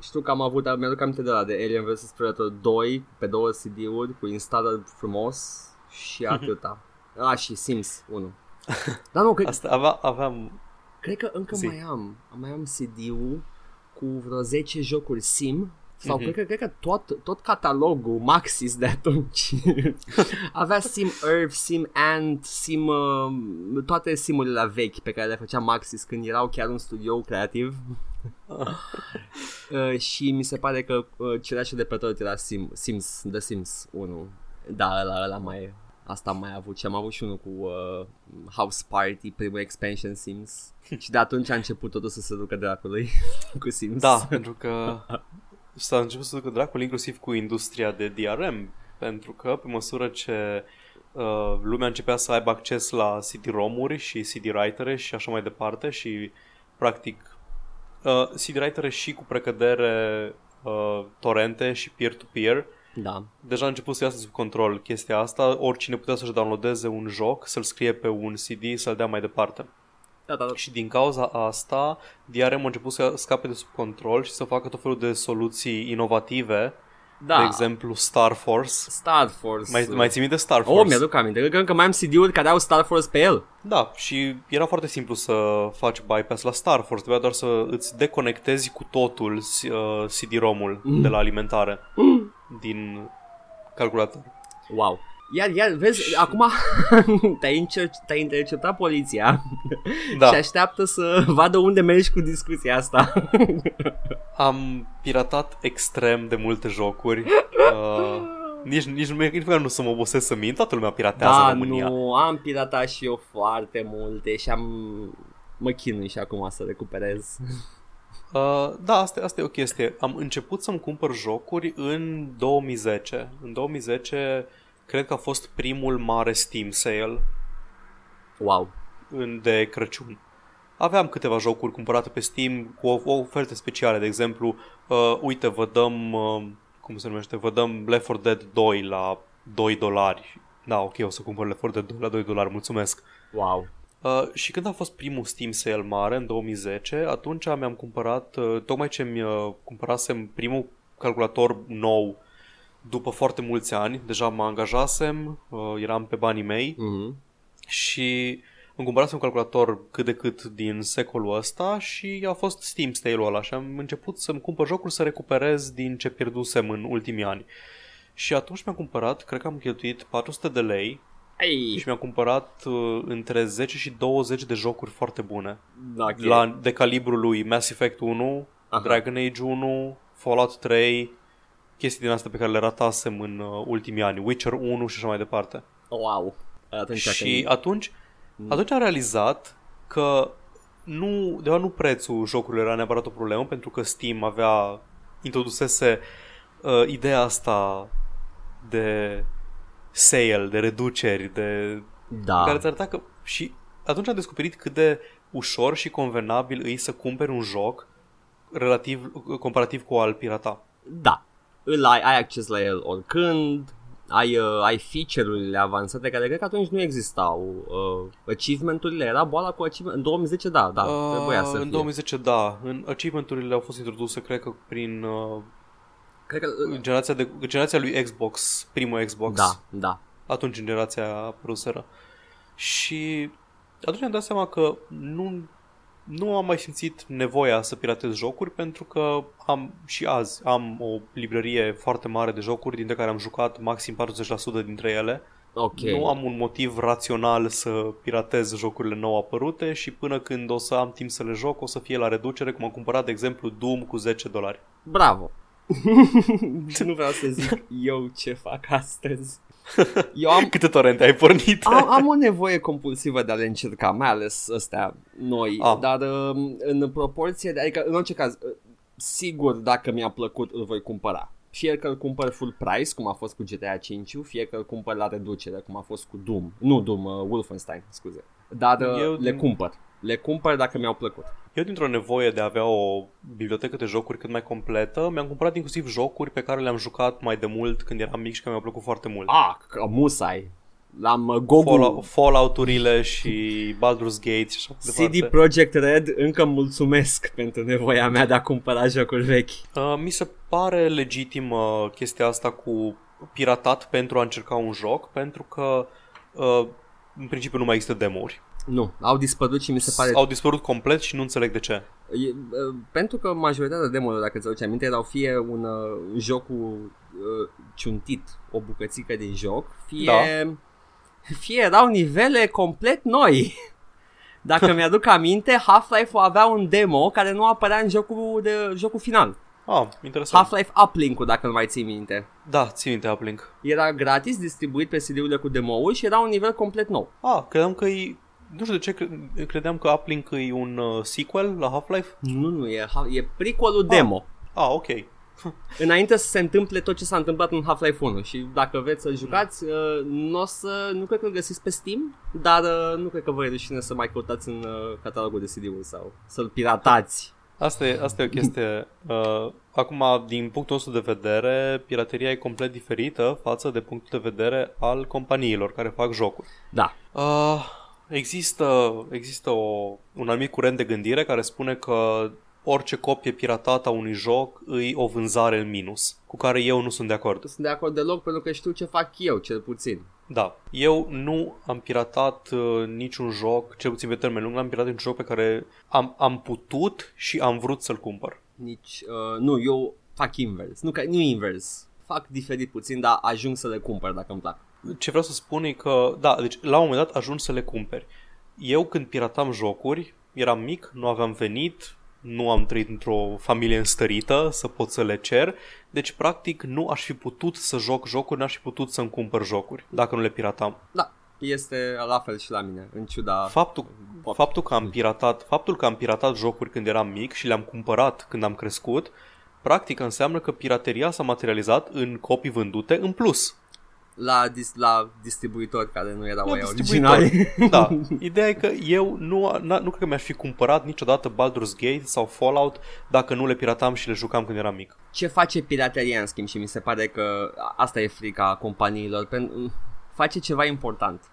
Știu că am avut, mi-aduc aminte de la de Alien vs Predator 2 pe 2 CD-uri cu instală frumos și atâta. Ah, și Sims 1. Dar nu, cred... Asta aveam... Cred că încă mai am CD-ul cu vreo 10 jocuri Sim sau cred că tot catalogul Maxis de atunci avea Sim Earth, Sim Ant, Sim, toate simurile la vechi pe care le făcea Maxis când erau chiar un studio creativ. Și mi se pare că cireașul de pe tot era Sims, The Sims 1. Da, ăla mai... Asta am mai avut și am avut și unul cu House Party, primul expansion Sims. Și de atunci a început totul să se ducă dracului cu Sims. Da, pentru că s-a început să ducă dracul inclusiv cu industria de DRM. Pentru că pe măsură ce lumea începea să aibă acces la CD-ROM-uri și CD-writere și așa mai departe. Și practic CD-writere și cu precădere torente și peer-to-peer. Da. Deja a început să iasă sub control chestia asta. Oricine putea să-și downloadeze un joc, să-l scrie pe un CD, să-l dea mai departe. Da, da, da. Și din cauza asta DRM a început să scape de sub control și să facă tot felul de soluții inovative. Da. De exemplu Star Force. Mai ții minte Star Force? Oh, mi-aduc aminte că încă mai am CD-uri care au Star Force pe el. Da, și era foarte simplu să faci bypass la Star Force. Trebuia doar să îți deconectezi cu totul CD-ROM-ul de la alimentare din calculator. Wow. Iar, vezi, și... acum te-ai interceptat poliția. Da. Și așteaptă să vadă unde mergi cu discuția asta. Am piratat extrem de multe jocuri. Nici nu să mă obosesc să mint, toată lumea piratează în România. Da, nu, am piratat și eu foarte multe și mă chinui și acum să recuperez. Da, asta e o chestie. Am început să-mi cumpăr jocuri în 2010. În 2010 cred că a fost primul mare Steam sale. Wow. De Crăciun. Aveam câteva jocuri cumpărate pe Steam cu o ofertă specială. De exemplu, uite, vă dăm, cum se numește, vă dăm Left 4 Dead 2 la $2. Da, ok, o să cumpăr Left 4 Dead 2 la $2, mulțumesc. Wow. Și când a fost primul Steam sale mare, în 2010, atunci mi-am cumpărat, tocmai ce mi-am cumpărasem primul calculator nou după foarte mulți ani, deja mă angajasem, eram pe banii mei și îmi cumpărasem un calculator cât de cât din secolul ăsta și a fost Steam sale-ul ăla și am început să-mi cumpăr jocuri să recuperez din ce pierdusem în ultimii ani. Și atunci mi-am cumpărat, cred că am cheltuit $400 și mi-am cumpărat între 10 și 20 de jocuri foarte bune. Okay. De calibrul lui Mass Effect 1, aha, Dragon Age 1, Fallout 3, chestii din astea pe care le ratasem în ultimii ani, Witcher 1 și așa mai departe. Wow. Atunci am realizat că nu prețul jocurilor era neapărat o problemă, pentru că Steam introdusese ideea asta de sale, de reduceri, de care îți arăta că... Și atunci am descoperit cât de ușor și convenabil îi să cumperi un joc comparativ cu al pirata. Da. Ai acces la el oricând, ai feature-urile avansate care cred că atunci nu existau. Achievement-urile era boala cu achievement. În 2010 trebuia să fie. În 2010 achievement-urile au fost introduse cred că prin cred că generația lui Xbox, primul Xbox. Da, da. Atunci în generația apăruseră. Și atunci am dat seama că nu am mai simțit nevoia să piratez jocuri, pentru că am o librărie foarte mare de jocuri, dintre care am jucat maxim 40% dintre ele. Okay. Nu am un motiv rațional să piratez jocurile nou apărute și până când o să am timp să le joc, o să fie la reducere, cum am cumpărat, de exemplu, Doom cu $10. Bravo! Nu vreau să zic eu ce fac astăzi. Eu am... Câte torente ai pornit? Am o nevoie compulsivă de a le încerca, mai ales astea noi, dar în proporție, adică în orice caz, sigur dacă mi-a plăcut îl voi cumpăra. Fie că îl cumpăr full price, cum a fost cu GTA 5, fie că îl cumpăr la reducere, cum a fost cu Doom. Nu Doom, Wolfenstein, scuze. Dar cumpăr. Le cumpăr dacă mi-au plăcut. Eu, dintr-o nevoie de a avea o bibliotecă de jocuri cât mai completă, mi-am cumpărat inclusiv jocuri pe care le-am jucat mai de mult când eram mic și că mi-au plăcut foarte mult. Musai. L-am Google. Fallout-urile și Baldur's Gate și așa departe. CD Projekt Red, încă mulțumesc pentru nevoia mea de a cumpăra jocuri vechi. Mi se pare legitimă chestia asta cu piratat pentru a încerca un joc, pentru că în principiu nu mai există demo-uri. Nu, au dispărut și mi se pare... Au dispărut complet și nu înțeleg de ce. Pentru că majoritatea demo-urilor, dacă îți aduce aminte, erau fie un joc ciuntit, o bucățică din joc, fie erau nivele complet noi. Dacă mi-aduc aminte, Half-Life-ul avea un demo care nu apărea în jocul final. Interesant. Half-Life Uplink-ul, dacă îl mai ții minte. Da, ții minte Uplink. Era gratis, distribuit pe CD-urile cu demo-uri și era un nivel complet nou. Credeam că e... Nu știu de ce, credeam că Uplink e un sequel la Half-Life? Nu, e prequel-ul demo. Ok. Înainte să se întâmple tot ce s-a întâmplat în Half-Life 1. Și dacă vreți să jucați, nu cred că îl găsiți pe Steam. Dar nu cred că vă e rușine să mai căutați în catalogul de CD-uri sau să-l piratați. Asta e o chestie. Acum, din punctul nostru de vedere, pirateria e complet diferită față de punctul de vedere al companiilor care fac jocuri. Da. Există un anumit curent de gândire care spune că orice copie piratată a unui joc îi o vânzare în minus, cu care eu nu sunt de acord. Nu sunt de acord deloc, pentru că știu ce fac eu, cel puțin. Da, eu nu am piratat niciun joc, cel puțin pe termen lung, n-am piratat niciun joc pe care am putut și am vrut să-l cumpăr. Nu, eu fac invers. Nu invers. Fac diferit puțin, dar ajung să le cumpăr dacă îmi plac. Ce vreau să spun e că, deci la un moment dat ajungi să le cumperi. Eu când piratam jocuri, eram mic, nu aveam venit, nu am trăit într-o familie înstărită să pot să le cer, deci practic nu aș fi putut să joc jocuri, n-aș fi putut să-mi cumpăr jocuri dacă nu le piratam. Da, este la fel și la mine, în ciuda... Faptul că am piratat jocuri când eram mic și le-am cumpărat când am crescut, practic înseamnă că pirateria s-a materializat în copii vândute în plus. La distribuitori care nu erau aia originali. Da. Ideea e că eu nu cred că mi-aș fi cumpărat niciodată Baldur's Gate sau Fallout dacă nu le piratam și le jucam când eram mic. Ce face pirateria, în schimb, și mi se pare că asta e frica companiilor, face ceva important.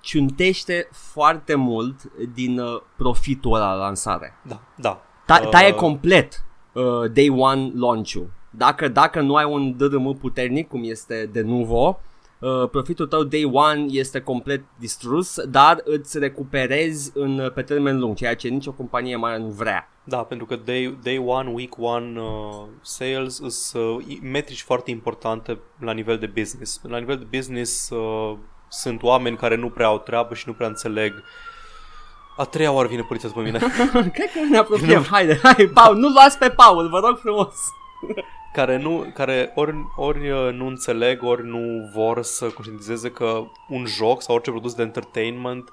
Ciuntește foarte mult din profitul ăla la lansare. Da. Taie complet day one launch-ul. Dacă nu ai un DRM puternic, cum este de Nuvo, profitul tău day one este complet distrus, dar îți recuperezi pe termen lung, ceea ce nicio companie mare nu vrea. Da, pentru că day one, week one sales sunt metrici foarte importante la nivel de business. La nivel de business sunt oameni care nu prea au treabă și nu prea înțeleg. A treia oară vine poliția după mine. Cred că ne apropiem. Hai, Paul, nu luați pe Paul, vă rog frumos. Care ori nu înțeleg, ori nu vor să conștientizeze că un joc sau orice produs de entertainment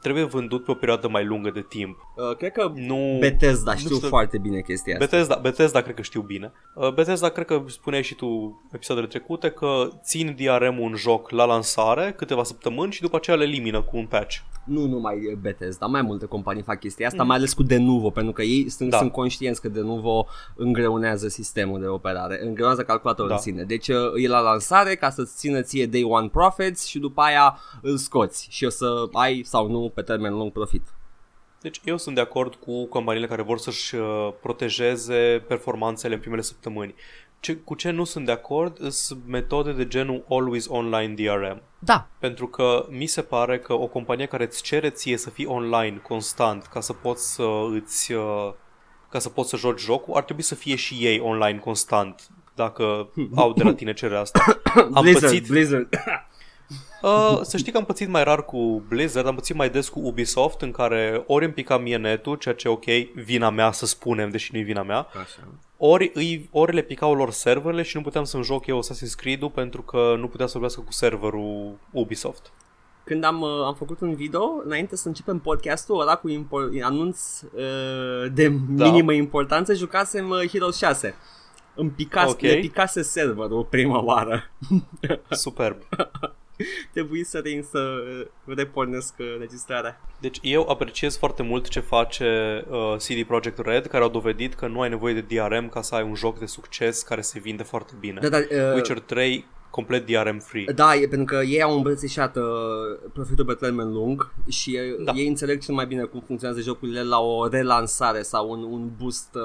trebuie vândut pe o perioadă mai lungă de timp. Cred că Bethesda știu foarte bine chestia asta. Bethesda cred că știu bine. Bethesda cred că spuneai și tu episoadele trecute că țin DRM-ul un joc la lansare câteva săptămâni și după aceea le elimină cu un patch. Nu numai Bethesda, mai multe companii fac chestia asta, mai ales cu Denuvo, pentru că ei sunt conștienți că Denuvo îngreunează sistemul de operare, îngreunează calculatorul în sine. Deci e la lansare ca să-ți țină ție day one profits și după aia îl scoți și o să ai sau nu pe termen lung profit. Deci eu sunt de acord cu companiile care vor să-și protejeze performanțele în primele săptămâni. Cu ce nu sunt de acord sunt metode de genul Always Online DRM. Da. Pentru că mi se pare că o companie care îți cere ție să fii online constant ca să poți să joci jocul ar trebui să fie și ei online constant dacă au de la tine cererea asta. Am Blizzard. Să știi că am pățit mai rar cu Blizzard, am pățit mai des cu Ubisoft, în care ori îmi pica mie netul, ceea ce e ok, vina mea să spunem, deși nu e vina mea. Așa. Ori le picau lor serverele și nu puteam să-mi joc eu Assassin's Creed-ul pentru că nu putea să vorbească cu serverul Ubisoft. Când am făcut un video, înainte să începem podcastul, ăla cu anunț de minimă importanță, jucasem Heroes 6. Îmi picase, okay. Picase serverul prima oară. Superb. Trebuie să repornesc înregistrarea. Deci eu apreciez foarte mult ce face CD Projekt Red, care au dovedit că nu ai nevoie de DRM ca să ai un joc de succes care se vinde foarte bine. Witcher 3 complet DRM free. Da, pentru că ei au îmbrățișat profitul pe termen lung și ei înțeleg cel mai bine cum funcționează jocurile la o relansare sau un boost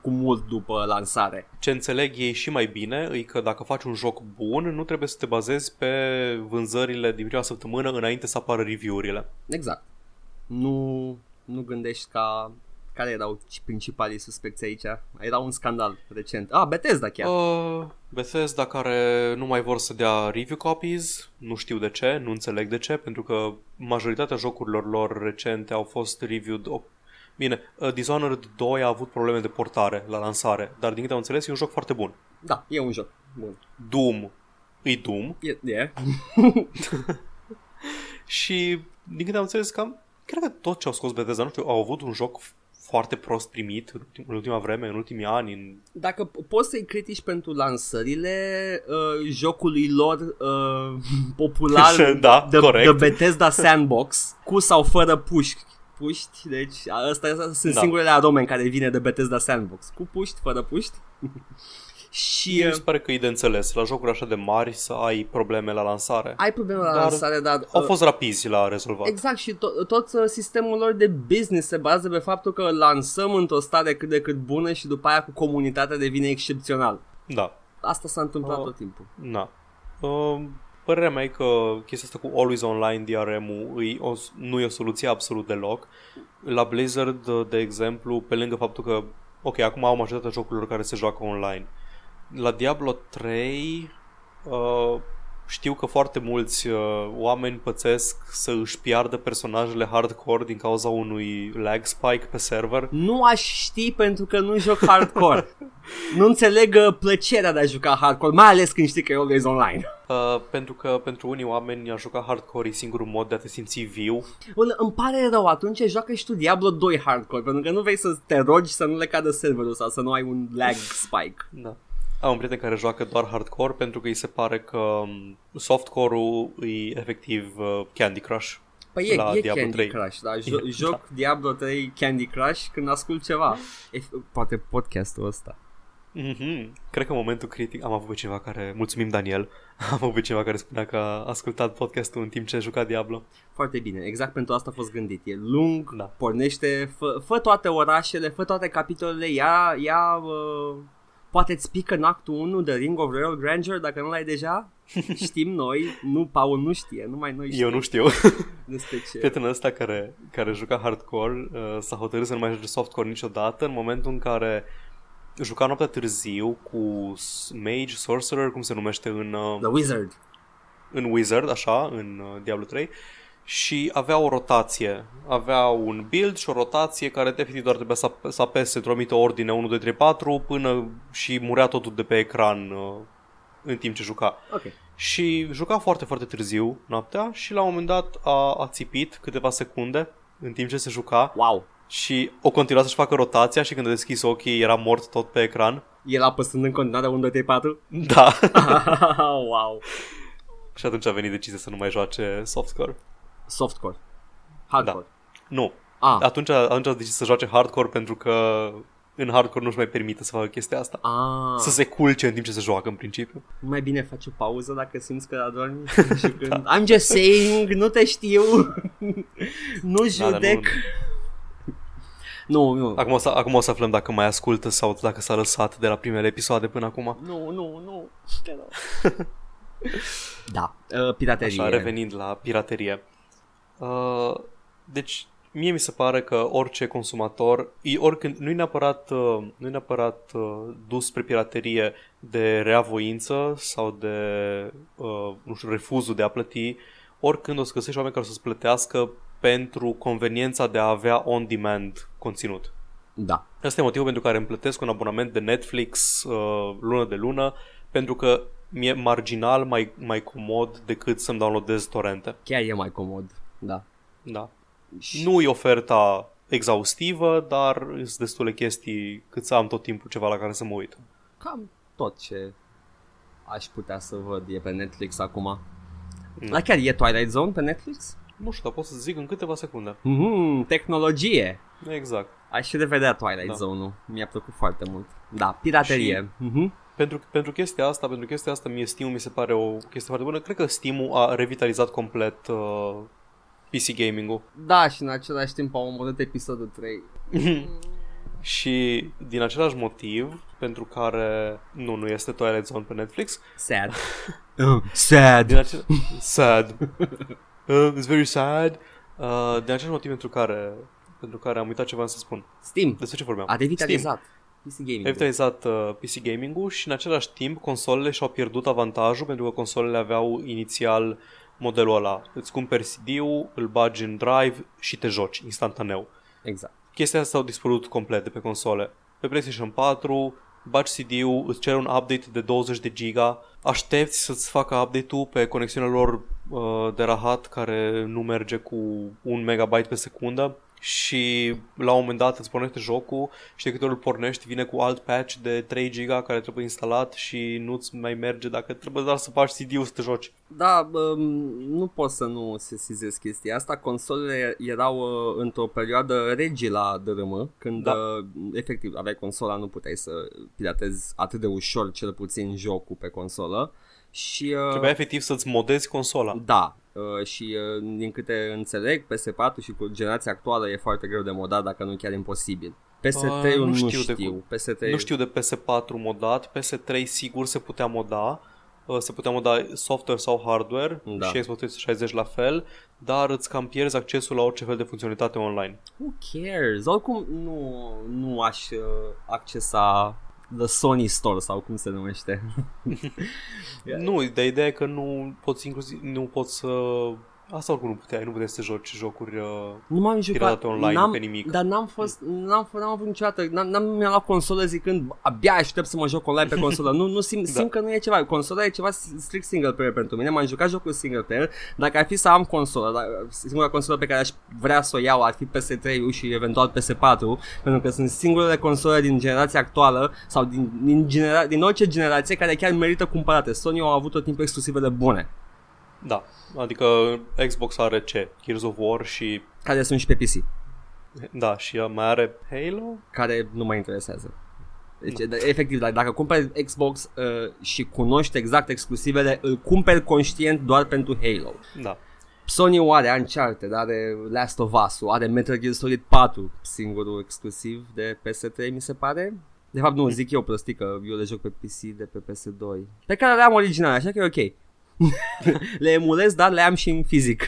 cu mult după lansare. Ce înțeleg ei și mai bine e că dacă faci un joc bun, nu trebuie să te bazezi pe vânzările din prima săptămână înainte să apară review-urile. Exact. Nu gândești ca... Care erau principalii suspecți aici? Era un scandal recent. Bethesda chiar. Bethesda, care nu mai vor să dea review copies. Nu știu de ce, nu înțeleg de ce. Pentru că majoritatea jocurilor lor recente au fost reviewed. Bine, Dishonored 2 a avut probleme de portare la lansare, dar din câte am înțeles e un joc foarte bun. Da, e un joc bun. Doom e Doom. E. Și din câte am înțeles cam, cred că tot ce au scos Bethesda, nu știu, au avut un joc foarte prost primit în ultima vreme, în ultimii ani. Dacă poți să-i critici pentru lansările jocului lor popular, da, de Bethesda Sandbox, cu sau fără puști, deci astea sunt singurele arome în care vine de Bethesda Sandbox, cu puști, fără puști. Și mi se pare că e de înțeles, la jocuri așa de mari să ai probleme la lansare. Ai probleme la lansare, dar au fost rapizi la rezolvat. Exact, și tot sistemul lor de business se bazează pe faptul că lansăm într-o stare cât de cât bună și după aia cu comunitatea devine excepțional. Da. Asta s-a întâmplat tot timpul. Da. Părerea mea e că chestia asta cu Always Online DRM-ul nu e o soluție absolut deloc. La Blizzard, de exemplu, pe lângă faptul că ok, acum au majoritatea jocurilor care se joacă online. La Diablo 3 știu că foarte mulți oameni pățesc să își piardă personajele hardcore din cauza unui lag spike pe server. Nu aș ști pentru că nu joc hardcore. Nu înțeleg plăcerea de a juca hardcore, mai ales când știi că e always online. Pentru că pentru unii oameni a juca hardcore e singurul mod de a te simți viu. Îmi pare rău, atunci joacă și tu Diablo 2 hardcore, pentru că nu vei să te rogi să nu le cadă serverul sau să nu ai un lag spike. Da. Am un prieten care joacă doar hardcore pentru că îi se pare că softcore-ul e efectiv Candy Crush. Păi e Diablo Candy 3. Crush, dar joc Diablo 3 Candy Crush când ascult ceva. Poate podcastul ăsta. Mm-hmm. Cred că în momentul critic am avut pe cineva care, mulțumim Daniel, am avut pe cineva care spunea că a ascultat podcastul în timp ce juca Diablo. Foarte bine, exact pentru asta a fost gândit. E lung, pornește, fă toate orașele, fă toate capitolele, poate îți pică în actul 1 de Ring of Royal Grandeur, dacă nu l-ai deja. Știm noi, nu, Paul nu știe, numai noi știm. Eu nu știu. Prietenul ăsta care juca hardcore s-a hotărât să nu mai joace softcore niciodată, în momentul în care juca noaptea târziu cu Mage, Sorcerer, cum se numește în... The Wizard. În Wizard, așa, în Diablo 3. Și avea o rotație. Avea un build și o rotație care definitiv doar trebuia să apese într-o anumită ordine 1, 2, 3, 4 până și murea totul de pe ecran în timp ce juca. Okay. Și juca foarte, foarte târziu noaptea și la un moment dat a țipit câteva secunde în timp ce se juca. Wow. Și o continua să-și facă rotația și când a deschis ochii era mort tot pe ecran. El apăsând în continuare 1, 2, 3, 4? Da. Wow. Și atunci a venit decizia să nu mai joace softcore. Softcore. Hardcore. Da. Nu. Atunci a decis să joace hardcore pentru că în hardcore nu-și mai permite să facă chestia asta. Să se culce în timp ce se joacă în principiu. Mai bine faci o pauză dacă simți că adormi. Da. I'm just saying, nu te știu. Nu judec. Nu. Acum o să aflăm dacă mai ascultă sau dacă s-a lăsat de la primele episoade până acum. Nu. Da, piraterie. Așa, revenind la piraterie. Deci mie mi se pare că orice consumator, oricând, nu-i neapărat dus spre piraterie de reavoință sau de, nu știu, refuzul de a plăti, oricând o să găsești oameni care o să-ți plătească pentru conveniența de a avea on-demand conținut. Da. Asta e motivul pentru care îmi plătesc un abonament de Netflix lună de lună, pentru că mi-e marginal mai comod decât să-mi downloadez torente. Chiar e mai comod, da. Da. Nu e oferta exhaustivă, dar sunt destule chestii cât să am tot timpul ceva la care să mă uit. Cam tot ce aș putea să văd e pe Netflix acum. Da, chiar e Twilight Zone pe Netflix? Nu știu, dar pot să zic în câteva secunde. Tehnologie. Exact. Aș și revedea Twilight Zone-ul. Mi-a plăcut foarte mult. Da, piraterie. Și pentru chestia asta mie Steam-ul mi se pare o chestie foarte bună. Cred că Steam-ul a revitalizat complet PC gaming-ul. Da, și în același timp au omorât episodul 3. Și din același motiv pentru care nu este Twilight Zone pe Netflix. Sad. Sad. It's very sad. Din același motiv pentru care am uitat ceva să spun. Steam. Despre ce vorbeam? A revitalizat PC gaming-ul. A revitalizat PC gaming-ul și în același timp consolele și-au pierdut avantajul, pentru că consolele aveau inițial modelul ăla. Îți cumperi CD-ul, îl bagi în drive și te joci instantaneu. Exact. Chestia asta au dispărut complet de pe console. Pe PlayStation 4 bagi CD-ul, îți ceri un update de 20 de giga, aștepți să-ți facă update-ul pe conexiunea lor de rahat, care nu merge cu 1 megabyte pe secundă, și la un moment dat îți pornește jocul și de câte ori îl pornești vine cu alt patch de 3 giga care trebuie instalat și nu-ți mai merge dacă trebuie doar să faci CD-ul să te joci. Da, nu pot să nu sesizez chestia asta. Consolele erau într-o perioadă regi la DRM, când efectiv aveai consola, nu puteai să piratezi atât de ușor, cel puțin jocul pe consolă. Și trebuia efectiv să-ți modezi consola. Da. Și din câte înțeleg, PS4 și cu generația actuală e foarte greu de modat, dacă nu chiar imposibil. PS3 nu știu de PS4 modat. PS3 sigur se putea moda, software sau hardware, și Xbox 360 la fel, dar îți cam pierzi accesul la orice fel de funcționalitate online. Who cares? Oricum nu aș accesa The Sony Store sau cum se numește. Nu, dar ideea e că nu poți să... Asta oricum nu puteai să joci jocuri piratate online, pe nimic. Dar n-am avut niciodată, mi-am luat console zicând abia aștept să mă joc online pe consolă. Nu simt că nu e ceva. Consola e ceva strict single player pentru mine. M-am jucat jocul single player. Dacă ar fi să am consolă, singura consolă pe care aș vrea să o iau ar fi PS3-ul și eventual PS4, pentru că sunt singurele console din generația actuală sau din orice generație care chiar merită cumpărate. Sony au avut tot timpul exclusivele bune. Da, adică Xbox are Gears of War și... care sunt și pe PC. Da, și mai are Halo? Care nu mă interesează. Deci, efectiv, dacă cumperi Xbox și cunoști exact exclusivele, îl cumperi conștient doar pentru Halo. Da. Sony-ul are Uncharted, are Last of Us-ul, are Metal Gear Solid 4, singurul exclusiv de PS3, mi se pare. De fapt, nu, zic eu prostii că eu le joc pe PC de pe PS2, pe care le am original, așa că e ok. Le emulez, dar le am și în fizic.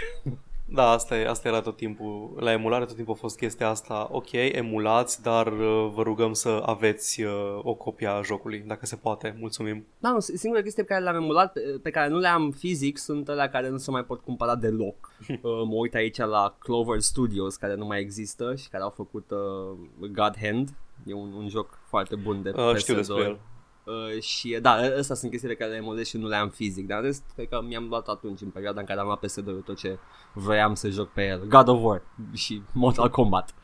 Da, asta era tot timpul. La emulare tot timpul a fost chestia asta. Ok, emulați, dar vă rugăm să aveți o copie a jocului, dacă se poate, mulțumim. Da, nu, singura chestie pe care le-am emulat, pe care nu le-am fizic, sunt alea care nu se mai pot cumpăra deloc. Mă uit aici la Clover Studios, care nu mai există și care au făcut God Hand. E un joc foarte bun de PS2. Știu despre el. Și da, astea sunt chestiile care le emulez și nu le am fizic. Dar în rest, cred că mi-am luat atunci, în perioada în care am luat PS2, tot ce vroiam să joc pe el. God of War și Mortal Kombat.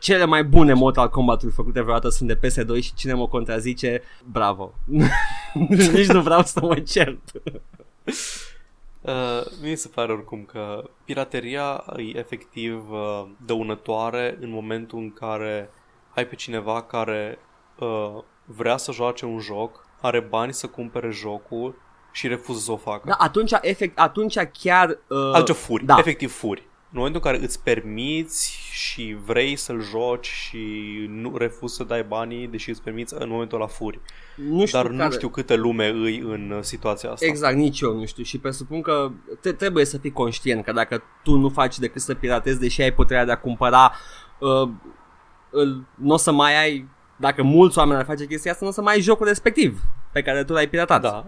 Cele mai bune Mortal Kombat-uri făcute vreodată sunt de PS2 și cine mă contrazice, bravo. Nici nu vreau să mă cert. Mi se pare oricum că pirateria e efectiv dăunătoare în momentul în care ai pe cineva care... vrea să joace un joc, are bani să cumpere jocul și refuză să o facă. Da, atunci chiar... Alge furi, da. Efectiv furi. în momentul în care îți permiți și vrei să-l joci și nu refuzi să dai banii, deși îți permiți, în momentul ăla furi. Nu știu câtă lume îi în situația asta. Exact, nici eu nu știu. Și presupun că trebuie să fii conștient că dacă tu nu faci decât să piratezi, deși ai puterea de a cumpăra, nu o să mai ai, dacă mulți oameni ar face chestia asta, nu o să mai ai jocul respectiv pe care tu l-ai piratat. Da,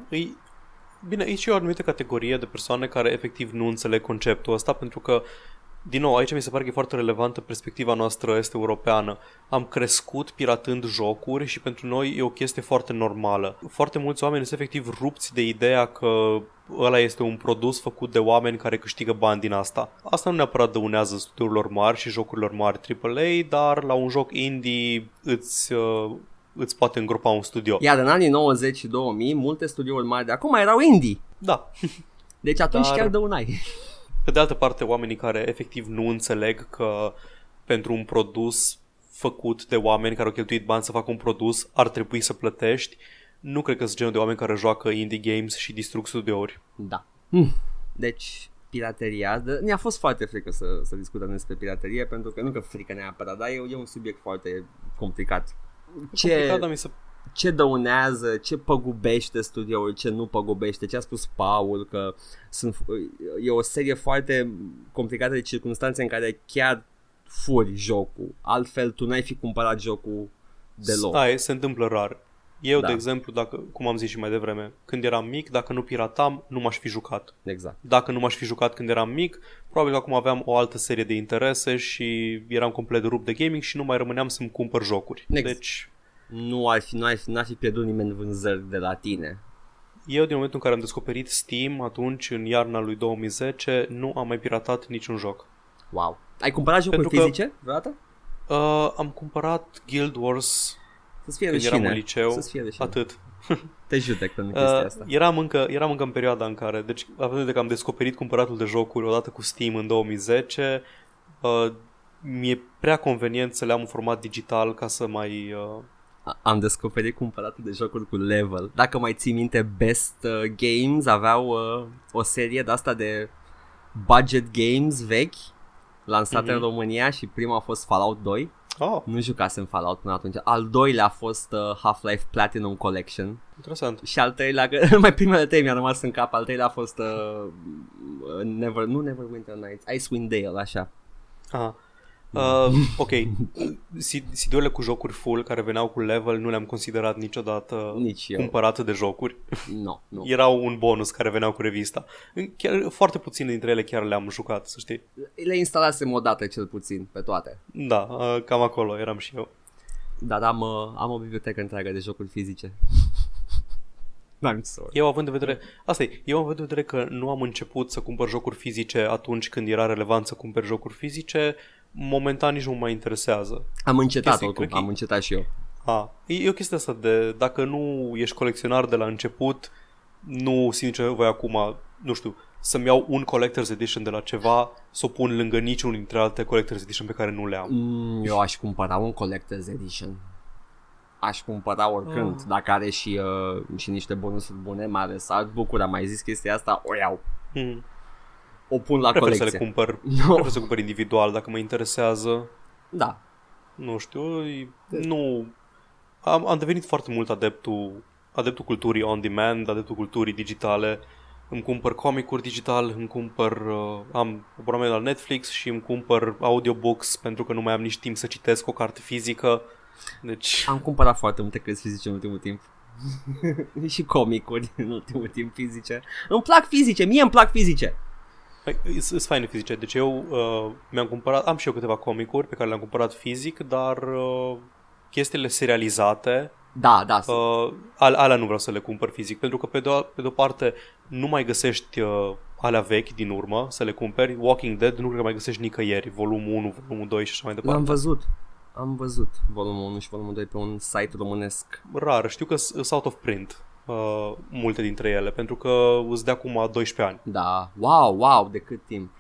bine, aici e o anumită categorie de persoane care efectiv nu înțeleg conceptul ăsta, pentru că, din nou, aici mi se pare că e foarte relevantă perspectiva noastră este europeană. Am crescut piratând jocuri și pentru noi e o chestie foarte normală. Foarte mulți oameni sunt efectiv rupți de ideea că ăla este un produs făcut de oameni care câștigă bani din asta. Asta nu neapărat dăunează studiurilor mari și jocurilor mari AAA, dar la un joc indie îți poate îngropa un studio. Iar în anii 90 și 2000, multe studiouri mari de acum erau indie. Da. Deci atunci chiar dăunai. Pe de altă parte, oamenii care efectiv nu înțeleg că pentru un produs făcut de oameni care au cheltuit bani să facă un produs, ar trebui să plătești. Nu cred că sunt genul de oameni care joacă indie games și distrug studiouri. Da. Deci, pirateria. Ne-a fost foarte frică să discutăm despre piraterie, pentru că nu că frică neapărat, dar e un subiect foarte complicat. Ce dăunează, ce păgubește studioul, ce nu păgubește, ce a spus Paul, că e o serie foarte complicată de circunstanțe în care chiar furi jocul, altfel tu n-ai fi cumpărat jocul deloc. Stai, se întâmplă rar. Eu, de exemplu, dacă, cum am zis și mai devreme, când eram mic, dacă nu piratam, nu m-aș fi jucat. Exact. Dacă nu m-aș fi jucat când eram mic, probabil că acum aveam o altă serie de interese și eram complet rupt de gaming și nu mai rămâneam să-mi cumpăr jocuri. Exact. Deci n-ar fi pierdut nimeni vânzări de la tine. Eu, din momentul în care am descoperit Steam, atunci, în iarna lui 2010, nu am mai piratat niciun joc. Wow. Ai cumpărat jocuri fizice vreodată? Am cumpărat Guild Wars. Să-ți fie când eram în liceu, atât. Te judec pentru chestia asta. Eram încă în perioada în care, deci având de că am descoperit cumpăratul de jocuri odată cu Steam în 2010, mi-e prea convenient să le am în format digital ca să mai... Am descoperit cumpăratul de jocuri cu level. Dacă mai ții minte, Best Games aveau o serie de-asta de budget games vechi, lansate în România și prima a fost Fallout 2. Oh. Nu jucasem Fallout până atunci. Al doilea a fost Half-Life Platinum Collection. Interesant. Și al treilea, numai primele trei mi-a rămas în cap. Al treilea a fost Neverwinter Nights, Icewind Dale, așa. Aha. Ok. CD-urile cu jocuri full care veneau cu level nu le-am considerat niciodată cumpărate de jocuri. Nu. Erau un bonus care veneau cu revista. Chiar foarte puține dintre ele chiar le-am jucat, să știi. Le instalasem odată cel puțin pe toate. Da, cam acolo eram și eu. Dar am o bibliotecă întreagă de jocuri fizice. Eu având în vedere că nu am început să cumpăr jocuri fizice atunci când era relevant să cumpăr jocuri fizice, momentan nici nu mă mai interesează. Am încetat oricum, am încetat și eu. E o chestie asta de dacă nu ești colecționar de la început, nu simt nicio nevoie acum, nu știu, să-mi iau un Collector's Edition de la ceva, să o pun lângă niciunul dintre alte Collector's Edition pe care nu le am. Eu aș cumpăra un Collector's Edition. Aș cumpăra oricând, dacă are și niște bonusuri bune, mai ales artbook-uri, am mai zis chestia asta, o iau. O pun la colecție. Prefer să le cumpăr individual dacă mă interesează. Da. Nu știu, nu... Am devenit foarte mult adeptul culturii on demand, adeptul culturii digitale. Îmi cumpăr comicuri digital, am abonament la Netflix și îmi cumpăr audiobooks pentru că nu mai am nici timp să citesc o carte fizică. Deci... Am cumpărat foarte multe cărți fizice în ultimul timp. Și comicuri în ultimul timp fizice. Îmi plac fizice, mie îmi plac fizice. Sunt faine fizice. Deci eu mi-am cumpărat, am și eu câteva comicuri pe care le-am cumpărat fizic, dar chestiile serializate, da. Alea nu vreau să le cumpăr fizic, pentru că pe de-o parte nu mai găsești alea vechi din urmă să le cumperi. Walking Dead nu cred că mai găsești nicăieri, volumul 1, volumul 2 și așa mai departe. Am văzut volumul 1 și volumul 2 pe un site românesc. Rar, știu că sunt out of print multe dintre ele, pentru că îți de acum 12 ani. Da, wow, de cât timp?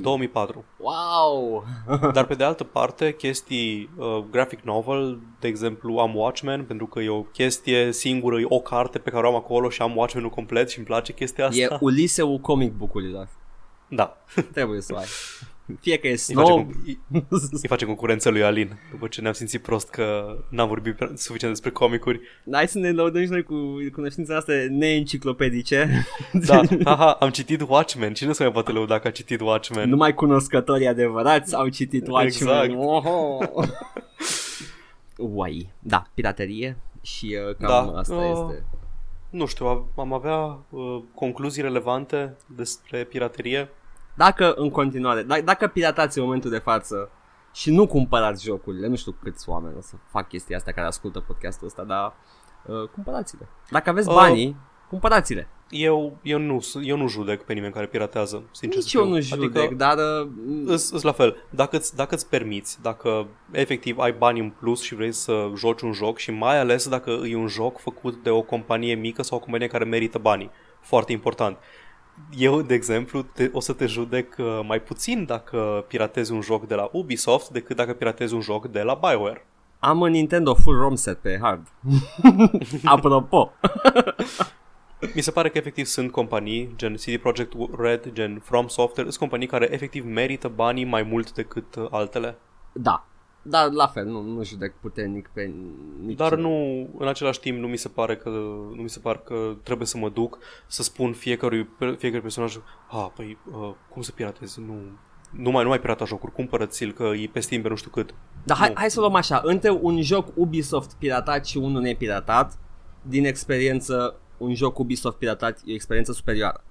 2004. Wow! Dar pe de altă parte, chestii graphic novel, de exemplu am Watchmen, pentru că e o chestie singură, e o carte pe care o am acolo și am Watchmen-ul complet și îmi place chestia asta. E Uliseul comic book-ului, da. Da. Trebuie să o ai. Fie că e snob. Îi face concurență lui Alin. După ce ne-am simțit prost că n-am vorbit suficient despre comicuri. Hai să ne laudăm și noi cu cunoștința asta neenciclopedice. Da, aha, am citit Watchmen. Cine să mai poate lăuda că a citit Watchmen? Numai cunoscătorii adevărați au citit Watchmen. Exact. Oho. Uai. Da, piraterie. Și cam da. Asta este. Nu știu, am avea concluzii relevante despre piraterie. Dacă în continuare, dacă piratați în momentul de față și nu cumpărați jocurile, nu știu câți oameni o să fac chestia asta care ascultă podcastul ăsta, dar cumpărați-le. Dacă aveți banii, cumpărați-le. Eu nu judec pe nimeni care piratează, sincer. Nici eu nu judec, adică, dar... Îți la fel, dacă îți permiți, dacă efectiv ai bani în plus și vrei să joci un joc și mai ales dacă e un joc făcut de o companie mică sau o companie care merită banii, foarte important. Eu, de exemplu, o să te judec mai puțin dacă piratezi un joc de la Ubisoft decât dacă piratezi un joc de la BioWare. Am un Nintendo full ROM set pe hard. Apropo. Mi se pare că efectiv sunt companii gen CD Projekt Red, gen From Software, sunt companii care efectiv merită banii mai mult decât altele. Da, dar la fel, nu judec puternic pe nici. Dar nu, în același timp nu mi se pare că trebuie să mă duc să spun fiecare personaj, păi cum să piratezi, nu mai pirata jocuri, cumpără-ți-l că e pe Steam pe nu știu cât. Dar hai să luăm așa, între un joc Ubisoft piratat și unul nepiratat, din experiență un joc Ubisoft piratat e o experiență superioară.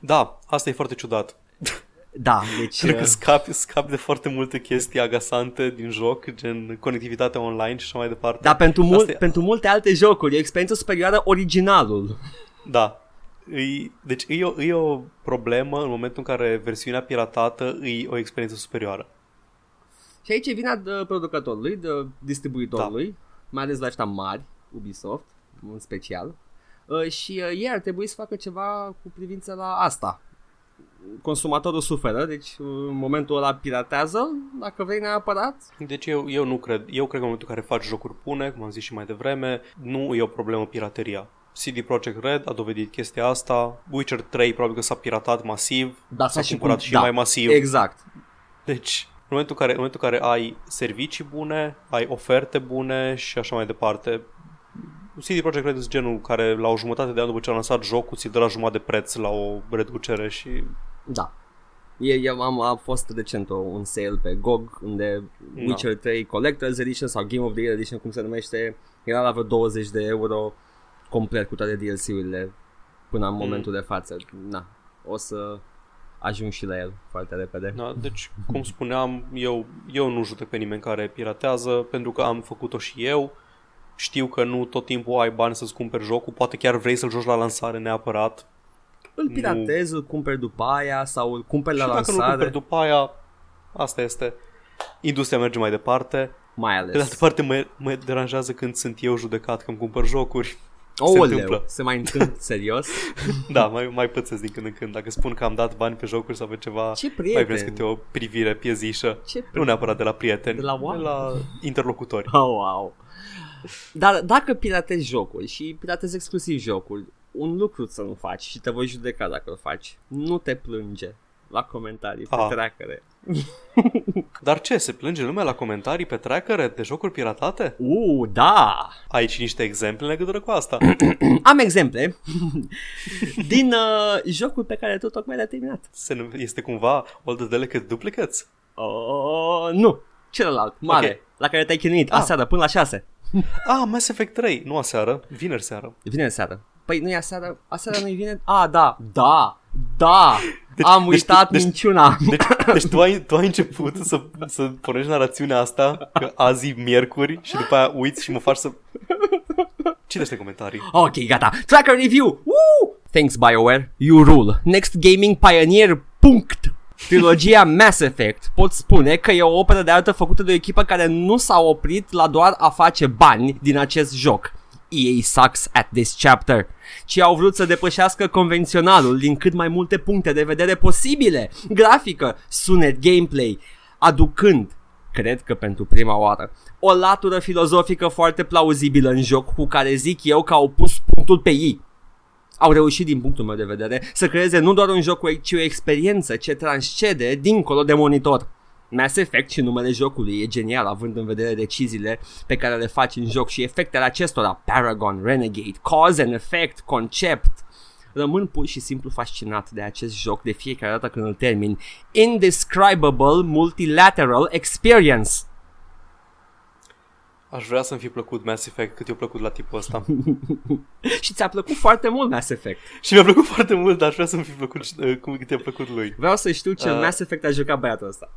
Da, asta e foarte ciudat. Da, deci... Cred că scap de foarte multe chestii agasante din joc, gen conectivitatea online și așa mai departe. Da, pentru multe alte jocuri e o experiență superioară originalul. Da. Deci e o problemă în momentul în care versiunea piratată e o experiență superioară. Și aici e vina de producătorului, de distribuitorului, mai ales la ăștia mari, Ubisoft în special. Și ei ar trebui să facă ceva cu privință la asta. Consumatorul suferă, deci în momentul ăla piratează, dacă vrei neapărat. Deci eu nu cred. Eu cred că în momentul în care faci jocuri bune, cum am zis și mai devreme, nu e o problemă pirateria. CD Projekt Red a dovedit chestia asta. Witcher 3 probabil că s-a piratat masiv, da, s-a cumpărat și mai masiv. Exact. Deci... În momentul în care ai servicii bune, ai oferte bune și așa mai departe. CD Projekt Red este genul care la o jumătate de an după ce a lansat jocul ți-l dă la jumătate de preț la o reducere și... Da. A fost recent un sale pe GOG unde Witcher 3 Collector's Edition sau Game of the Year Edition, cum se numește, era la vreo 20 de euro complet cu toate DLC-urile până în momentul de față. Na, o să... ajung și la el foarte repede. Da, deci, cum spuneam, eu nu judec pe nimeni care piratează, pentru că am făcut-o și eu. Știu că nu tot timpul ai bani să-ți cumperi jocul, poate chiar vrei să-l joci la lansare neapărat. Îl piratezi, îl cumperi după aia sau îl cumperi la lansare. Și dacă nu cumperi după aia, asta este. Industria merge mai departe. Mai ales. De altă parte, mă deranjează când sunt eu judecat că îmi cumpăr jocuri. Se mai întâmplă serios? Da, mai pățesc din când în când. Dacă spun că am dat bani pe jocuri sau pe ceva, mai prins câte o privire piezișă. Nu neapărat de la prieteni, de la interlocutori. Oh, wow. Dar dacă piratezi jocuri și piratezi exclusiv jocuri, un lucru să nu faci și te voi judeca dacă îl faci. Nu te plânge la comentarii pe trackere. Dar ce, se plânge lumea la comentarii pe trackere de jocuri piratate? Da! Ai și niște exemple în legătură cu asta? Am exemple din jocul pe care tu tocmai l-ai terminat. Este cumva all the delicate duplicates? Nu, celălalt, mare, okay. La care te-ai chinuit aseară până la 6. Mass Effect 3, nu aseară, vineri seară. Vineri seară. Păi nu e aseară, aseară nu-i vineri? Da! Deci, am uitat minciuna. Deci tu ai început să pornești narațiunea asta că azi e miercuri și după aia uiți și mă faci să... Citește comentarii. Ok, gata. Tracker review! Woo! Thanks BioWare, you rule. Next Gaming Pioneer. Trilogia Mass Effect pot spune că e o operă de artă făcută de o echipă care nu s-a oprit la doar a face bani din acest joc. EA sucks at this chapter. Ci au vrut să depășească convenționalul din cât mai multe puncte de vedere posibile. Grafică, sunet, gameplay, aducând, cred că pentru prima oară, o latură filozofică foarte plauzibilă în joc cu care zic eu că au pus punctul pe ei. au reușit din punctul meu de vedere să creeze nu doar un joc, ci o experiență ce transcede dincolo de monitor. Mass Effect și numele jocului e genial, având în vedere deciziile pe care le faci în joc și efectele acestora, Paragon, Renegade, Cause and Effect, Concept. Rămân pur și simplu fascinat de acest joc de fiecare dată când îl termin. Indescribable Multilateral Experience. Aș vrea să-mi fi plăcut Mass Effect cât i-a plăcut la tipul ăsta. Și ți-a plăcut foarte mult Mass Effect. Și mi-a plăcut foarte mult, dar aș vrea să-mi fi plăcut cât i-a plăcut lui. Vreau să știu ce Mass Effect a jucat băiatul ăsta.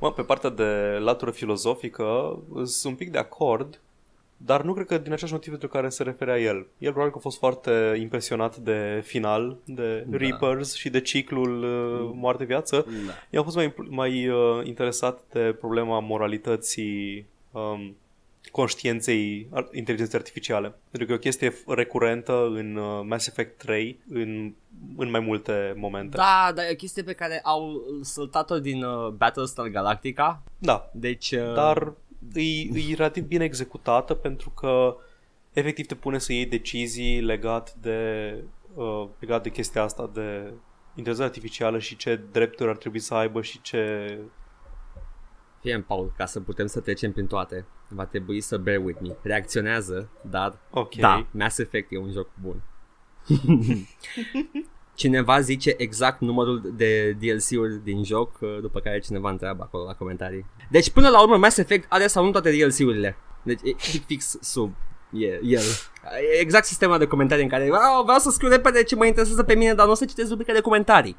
Mă, pe partea de latură filozofică sunt un pic de acord, dar nu cred că din aceeași motiv pentru care se referea el. El probabil că a fost foarte impresionat de final, de Reapers și de ciclul moarte-viață. Da. Eu am fost mai interesat de problema moralității, conștiinței inteligenței artificiale. Pentru că e o chestie recurentă în Mass Effect 3 în mai multe momente. Da, dar e o chestie pe care au săltat-o din Battlestar Galactica. Da, deci, dar e relativ bine executată pentru că efectiv te pune să iei decizii legat de chestia asta de inteligența artificială și ce drepturi ar trebui să aibă și ce... Fie în Paul, ca să putem să trecem prin toate. Va trebui să bear with me. Reacționează, dar okay. Da, Mass Effect e un joc bun. Cineva zice exact numărul de DLC-uri din joc, după care cineva întreabă acolo la comentarii. Deci până la urmă Mass Effect are sau nu toate DLC-urile. Deci e fix sub el. E exact sistemul de comentarii în care vreau să scriu repede ce mă interesează pe mine, dar nu o să citesc rubrica de comentarii.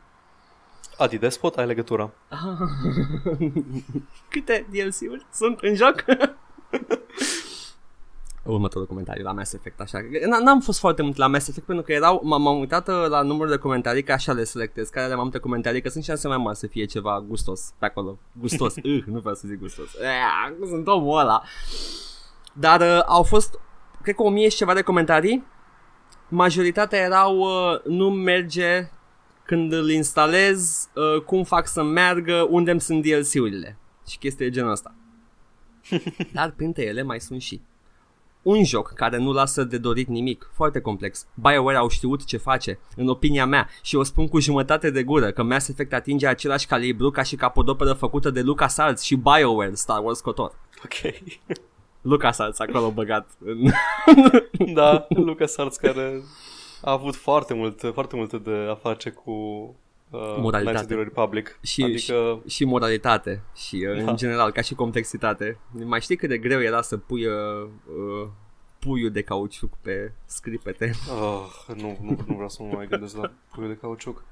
Adi Despot, ai legătura. Câte DLC-uri sunt în joc? Următorul comentariu la Mass Effect, așa. N-am fost foarte mult la Mass Effect pentru că m-am uitat la numărul de comentarii, că așa le selectez, care am multe comentarii, că sunt șanse mai mari să fie ceva gustos pe acolo. Gustos, nu vreau să zic gustos. Sunt omul ăla. Dar au fost, cred că 1000 și ceva de comentarii. Majoritatea erau nu merge când îl instalez, cum fac să meargă, unde-mi sunt DLC-urile și chestii de genul ăsta. Dar printre ele mai sunt și un joc care nu lasă de dorit nimic, foarte complex. BioWare au știut ce face, în opinia mea, și o spun cu jumătate de gură că Mass Effect atinge același calibru ca și capodoperă făcută de Lucas Arts și BioWare, Star Wars Cotor. Ok. Lucas Arts acolo băgat în... Da, Lucas Arts care... A avut foarte multe de a face cu moralitate de Republic. Și moralitate. Și în general, ca și complexitate. Mai știi cât de greu era să pui puiul de cauciuc pe scripete? Nu vreau să mă mai gândesc la puiul de cauciuc.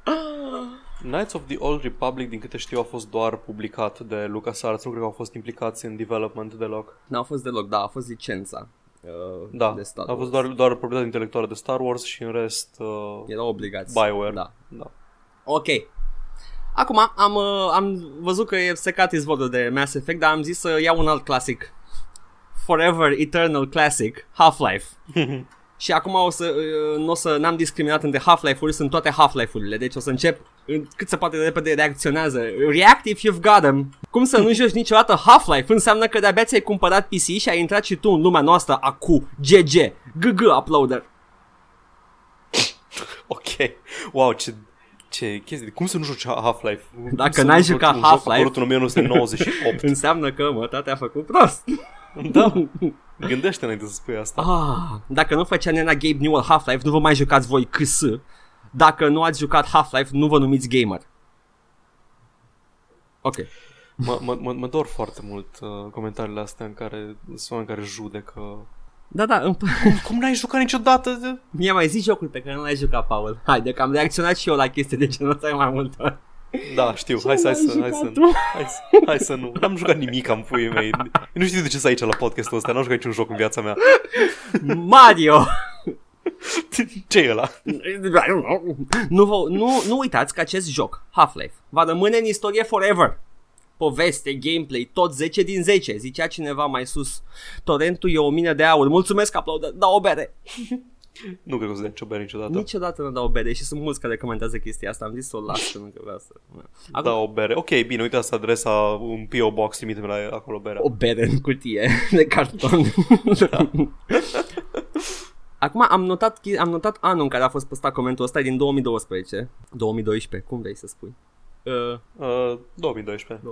Knights of the Old Republic, din câte știu, a fost doar publicat de LucasArts. Nu cred că au fost implicați în development deloc. N-au fost deloc, da, a fost licența. Da, a fost doar proprietate intelectuală de Star Wars și în rest era obligație. BioWare. Da. Ok. Acum am văzut că e secat izvorul de Mass Effect, dar am zis să iau un alt clasic. Forever Eternal Classic, Half-Life. Și acum n-am discriminat între Half-Life-uri, sunt toate Half-Life-urile. Deci o să încep cât se poate de repede, reacționează. React if you've got them. Cum să nu joci niciodată Half-Life? Înseamnă că de-abia ți-ai cumpărat PC și ai intrat și tu în lumea noastră acu. GG. GG uploader. Ok. Wow, ce chestie. Cum să nu joci Half-Life? Dacă n-ai jucat Half-Life, în 1998. Înseamnă că mătatea a făcut prost. Da. Gândește înainte să spui asta. Dacă nu făcea nena Gabe Newell Half-Life, nu vă mai jucați voi CS. Dacă nu ați jucat Half-Life, nu vă numiți gamer. Ok. Mă dor foarte mult comentariile astea în care sunt care judecă. Da, cum n-ai jucat niciodată? Mie mai zici jocuri pe care nu l-ai jucat, Paul. Haide, că am reacționat și eu la chestii de genul ăsta mai mult. Da, știu. Hai să nu. N-am jucat nimic, am puii mei. Nu știu de ce sunt aici la podcastul ăsta. N-am jucat niciun joc în viața mea. Mario. Ce e ăla? Nu uitați că acest joc, Half-Life, va rămâne în istorie forever. Poveste, gameplay, tot 10 din 10. Zicea cineva mai sus, torentul e o mină de aur. Mulțumesc, aplaudă, dau o bere. Nu cred că o să dea nicio bere niciodată. Niciodată nu dau o bere și sunt mulți care comentează chestia asta. Am zis să o las, că nu vreau să... Acum... Da, o bere. Ok, bine, uite asta adresa, un P.O. Box, trimite-mi la acolo berea. O bere în cutie de carton. Da. Acum am notat anul în care a fost postat comentul ăsta, e din 2012. 2012, cum vrei să spui? 2012.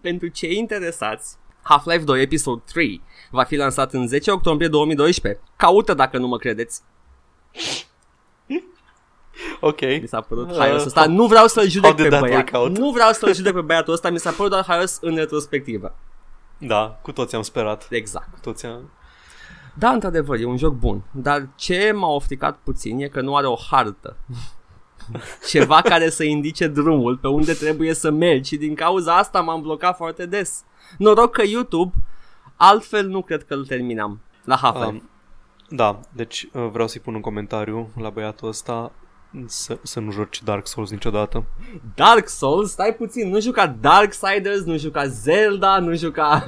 Pentru cei interesați, Half-Life 2 Episode 3 va fi lansat în 10 octombrie 2012. Caută dacă nu mă credeți. Ok. Mi s-a părut haios ăsta. Nu vreau să-l judec pe băiat. Nu vreau să-l judec pe băiatul ăsta. Mi s-a părut doar haios în retrospectivă. Da, cu toți am sperat. Exact. Cu toți am... Da, într-adevăr, e un joc bun. Dar ce m-a ofticat puțin e că nu are o hartă. Ceva care să indice drumul pe unde trebuie să mergi. Și din cauza asta m-am blocat foarte des. Noroc că YouTube, altfel nu cred că îl terminam la Half-Life. Da, deci vreau să-i pun un comentariu la băiatul ăsta să nu joci Dark Souls niciodată. Dark Souls? Stai puțin, nu juca Darksiders, nu juca Zelda, nu juca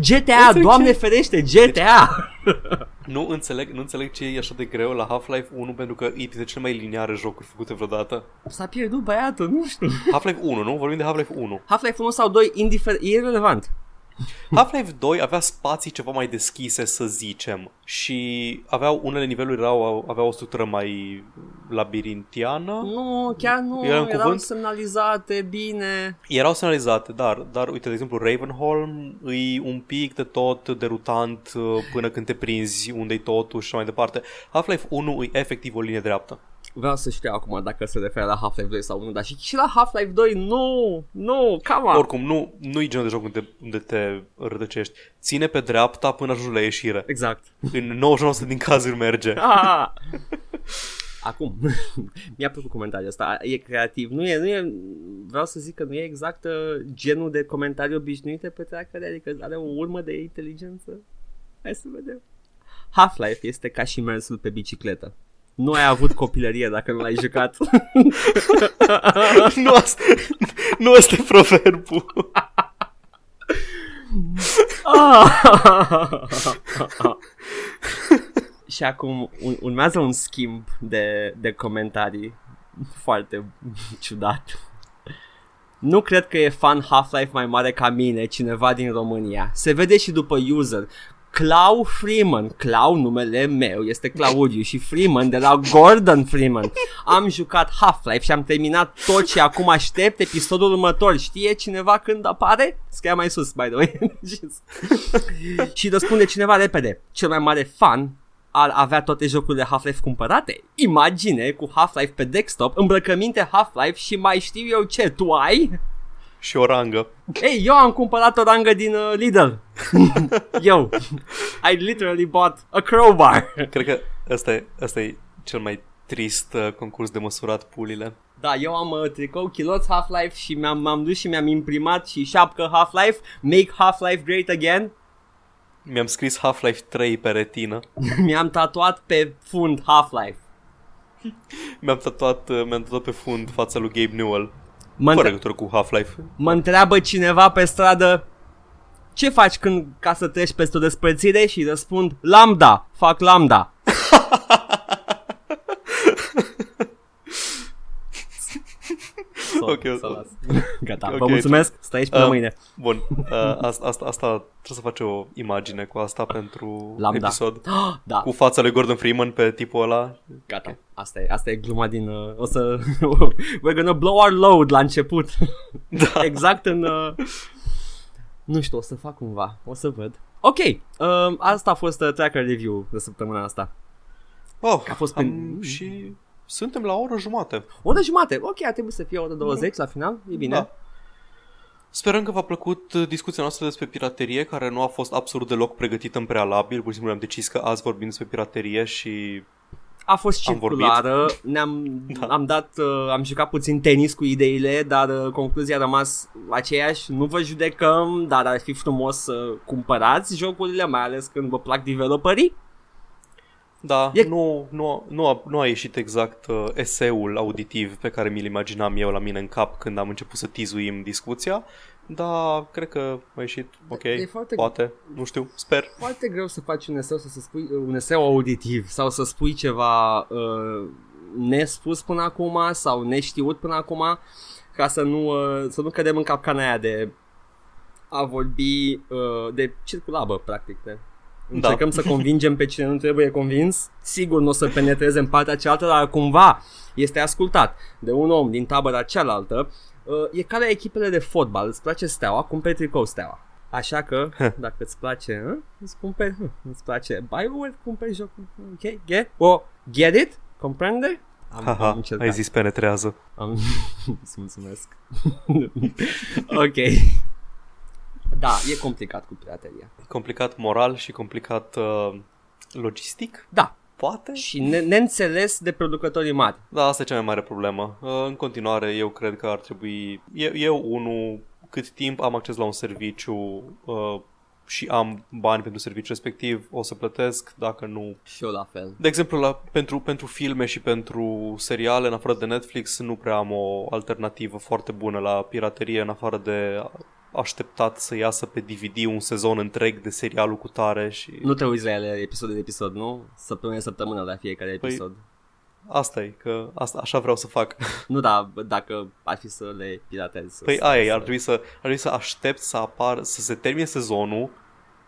GTA, Doamne ferește, GTA! Deci, nu înțeleg ce e așa de greu la Half-Life 1, pentru că e de cele mai lineare jocuri făcute vreodată. S-a pierdut băiatul, nu știu. Half-Life 1, nu? Vorbim de Half-Life 1. Half-Life 1 sau 2, e irelevant. Half-Life 2 avea spații ceva mai deschise, să zicem, și aveau unele niveluri aveau o structură mai labirintiană. Nu, chiar nu, erau semnalizate bine. Erau semnalizate, dar uite, de exemplu, Ravenholm e un pic de tot derutant până când te prinzi unde-i totul și mai departe. Half-Life 1 e efectiv o linie dreaptă. Vreau să știu acum dacă se referă la Half-Life 2 sau 1, dar și la Half-Life 2 nu, come on. Oricum, nu e genul de joc unde te rătăcești. Ține pe dreapta până ajungi la ieșire. Exact. În 99% din cazuri merge. Acum, mi-a plăcut comentariul ăsta, e creativ, nu e, vreau să zic că nu e exact genul de comentarii obișnuite pe treacăre, adică are o urmă de inteligență. Hai să vedem. Half-Life este ca și mersul pe bicicletă. Nu ai avut copilărie dacă nu l-ai jucat. Nu asta e proverbul. Și acum urmează un schimb de comentarii foarte ciudat. Nu cred că e fan Half-Life mai mare ca mine, cineva din România. Se vede și după user. Clau Freeman, Clau, numele meu este Claudiu, și Freeman de la Gordon Freeman. Am jucat Half-Life și am terminat tot și acum aștept episodul următor. Știe cineva când apare? Scria mai sus, by the way. Și răspunde cineva repede: cel mai mare fan ar avea toate jocurile Half-Life cumpărate. Imagine cu Half-Life pe desktop, îmbrăcăminte Half-Life și mai știu eu ce. Tu ai? Și o rangă. Ei, eu am cumpărat o rangă din Lidl. Yo, I literally bought a crowbar. Cred că ăsta e cel mai trist concurs de măsurat pulile. Da, eu am tricou, chiloți Half-Life și m-am dus și mi-am imprimat și șapcă Half-Life. Make Half-Life great again. Mi-am scris Half-Life 3 pe retină. Mi-am tatuat pe fund Half-Life. Mi-am tatuat pe fund fața lui Gabe Newell. Fără legătură cu Half-Life. Mă întreabă cineva pe stradă: ce faci ca să treci peste o despărțire? Și răspund: lambda, fac lambda. Ok, gata, okay, vă mulțumesc, stai aici până mâine. Bun, asta trebuie să faci o imagine cu asta pentru lambda. Episod. Da. Cu fața lui Gordon Freeman pe tipul ăla. Gata, okay. Asta e gluma din... we're gonna blow our load la început. Da. Exact în... Nu știu, o să fac cumva, o să văd. Ok, asta a fost tracker review de săptămâna asta. Oh, a fost și... Suntem la oră jumate. Oră jumate, ok, a trebuit să fie oră 20 la final, e bine. Da. Sperăm că v-a plăcut discuția noastră despre piraterie, care nu a fost absolut deloc pregătită în prealabil. Pur și simplu am decis că azi vorbim despre piraterie și a fost circulară, am jucat puțin tenis cu ideile, dar concluzia a rămas aceeași. Nu vă judecăm, dar ar fi frumos să cumpărați jocurile, mai ales când vă plac developerii. Da, nu a ieșit exact eseul auditiv pe care mi-l imaginam eu la mine în cap când am început să tizuim discuția, dar cred că a ieșit ok, poate, nu știu, sper. Foarte greu să faci un eseu, să spui un eseu auditiv sau să spui ceva nespus până acum sau neștiut până acum, ca să nu cădem în capcana aia de a vorbi de circulabă, practic, încercăm să convingem pe cine nu trebuie convins. Sigur nu o să penetreze în partea cealaltă, dar cumva este ascultat de un om din tabăra cealaltă. E ca la echipele de fotbal, îți place Steaua, cumperi tricou Steaua. Așa că, dacă îți place, îți cumperi, îți place BioWare, cumperi jocul, ok, get, oh, get it, comprende? Am zis penetrează. Îți mulțumesc. Ok. Da, e complicat cu pirateria. Complicat moral și complicat logistic? Da. Poate? Și neînțeles de producătorii mari. Da, asta e cea mai mare problemă. În continuare, eu cred că ar trebui... Eu, cât timp am acces la un serviciu și am bani pentru serviciul respectiv, o să plătesc, dacă nu... Și eu la fel. De exemplu, pentru filme și pentru seriale, în afară de Netflix, nu prea am o alternativă foarte bună la piraterie, în afară de... așteptat să iasă pe DVD un sezon întreg de serialul cu tare și... Nu te uiți la ele episod de episod, nu? Săptămână la fiecare episod. Asta e, că așa vreau să fac. Nu, da, dacă ar fi să le piratez. Ar trebui să aștept să apară, să se termine sezonul,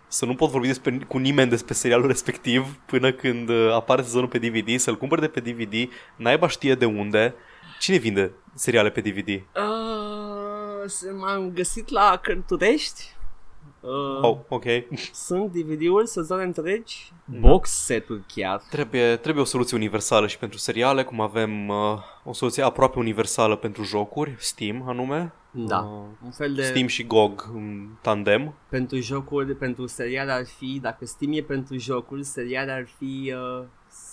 să nu pot vorbi cu nimeni despre serialul respectiv până când apare sezonul pe DVD, să-l cumpăr de pe DVD, naiba știe de unde. Cine vinde seriale pe DVD? M-am găsit la Cărturești. Ok. Sunt DVD-uri, sezoane întregi, box set-uri chiar. Trebuie o soluție universală și pentru seriale, cum avem o soluție aproape universală pentru jocuri, Steam anume. Da, un fel de... Steam și GOG în tandem. Pentru jocuri, pentru seriale ar fi, dacă Steam e pentru jocuri, seriale ar fi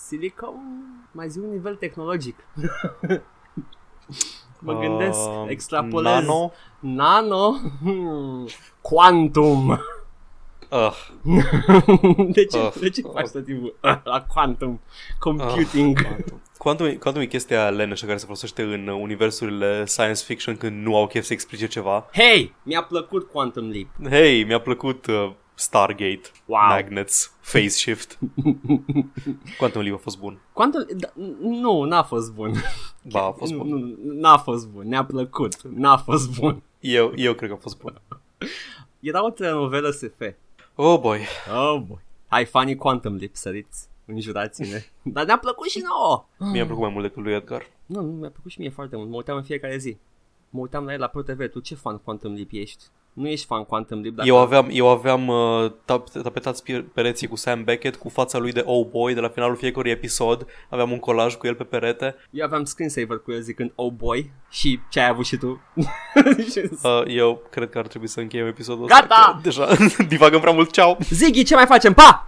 Silicon, mai zi un nivel tehnologic. Mă gândesc, extrapolez. Nano. Quantum. De ce faci tot timpul la quantum computing? Quantum e chestia leneșă care se folosește în universurile science fiction când nu au chef să explice ceva. Hei, mi-a plăcut Quantum Leap. Hei, mi-a plăcut Stargate, wow. Magnets, Phase Shift. Quantum Leap a fost bun. Nu, n-a fost bun. Ba, a fost bun. Nu, n-a fost bun, ne-a plăcut. N-a fost bun. Eu cred că a fost bun. Era o telenovelă SF. Oh boy. Hai fanii Quantum Leap, săriți, înjurați-ne. Dar ne-a plăcut și nouă. Mi-a plăcut mai mult decât lui Edgar. Nu, mi-a plăcut și mie foarte mult. Mă uitam în fiecare zi. Mă uitam la el la ProTV. Tu ce fan Quantum Leap ești? Nu ești fan Quantum Leap, dar... Eu aveam tapetați pereții cu Sam Beckett, cu fața lui de Oh Boy de la finalul fiecărui episod. Aveam un colaj cu el pe perete. Eu aveam screensaver cu el zicând Oh Boy și ce ai avut și tu. Eu cred că ar trebui să încheiem episodul ăsta. Gata! Deja divagăm prea mult, ceau! Ziggy, ce mai facem? Pa!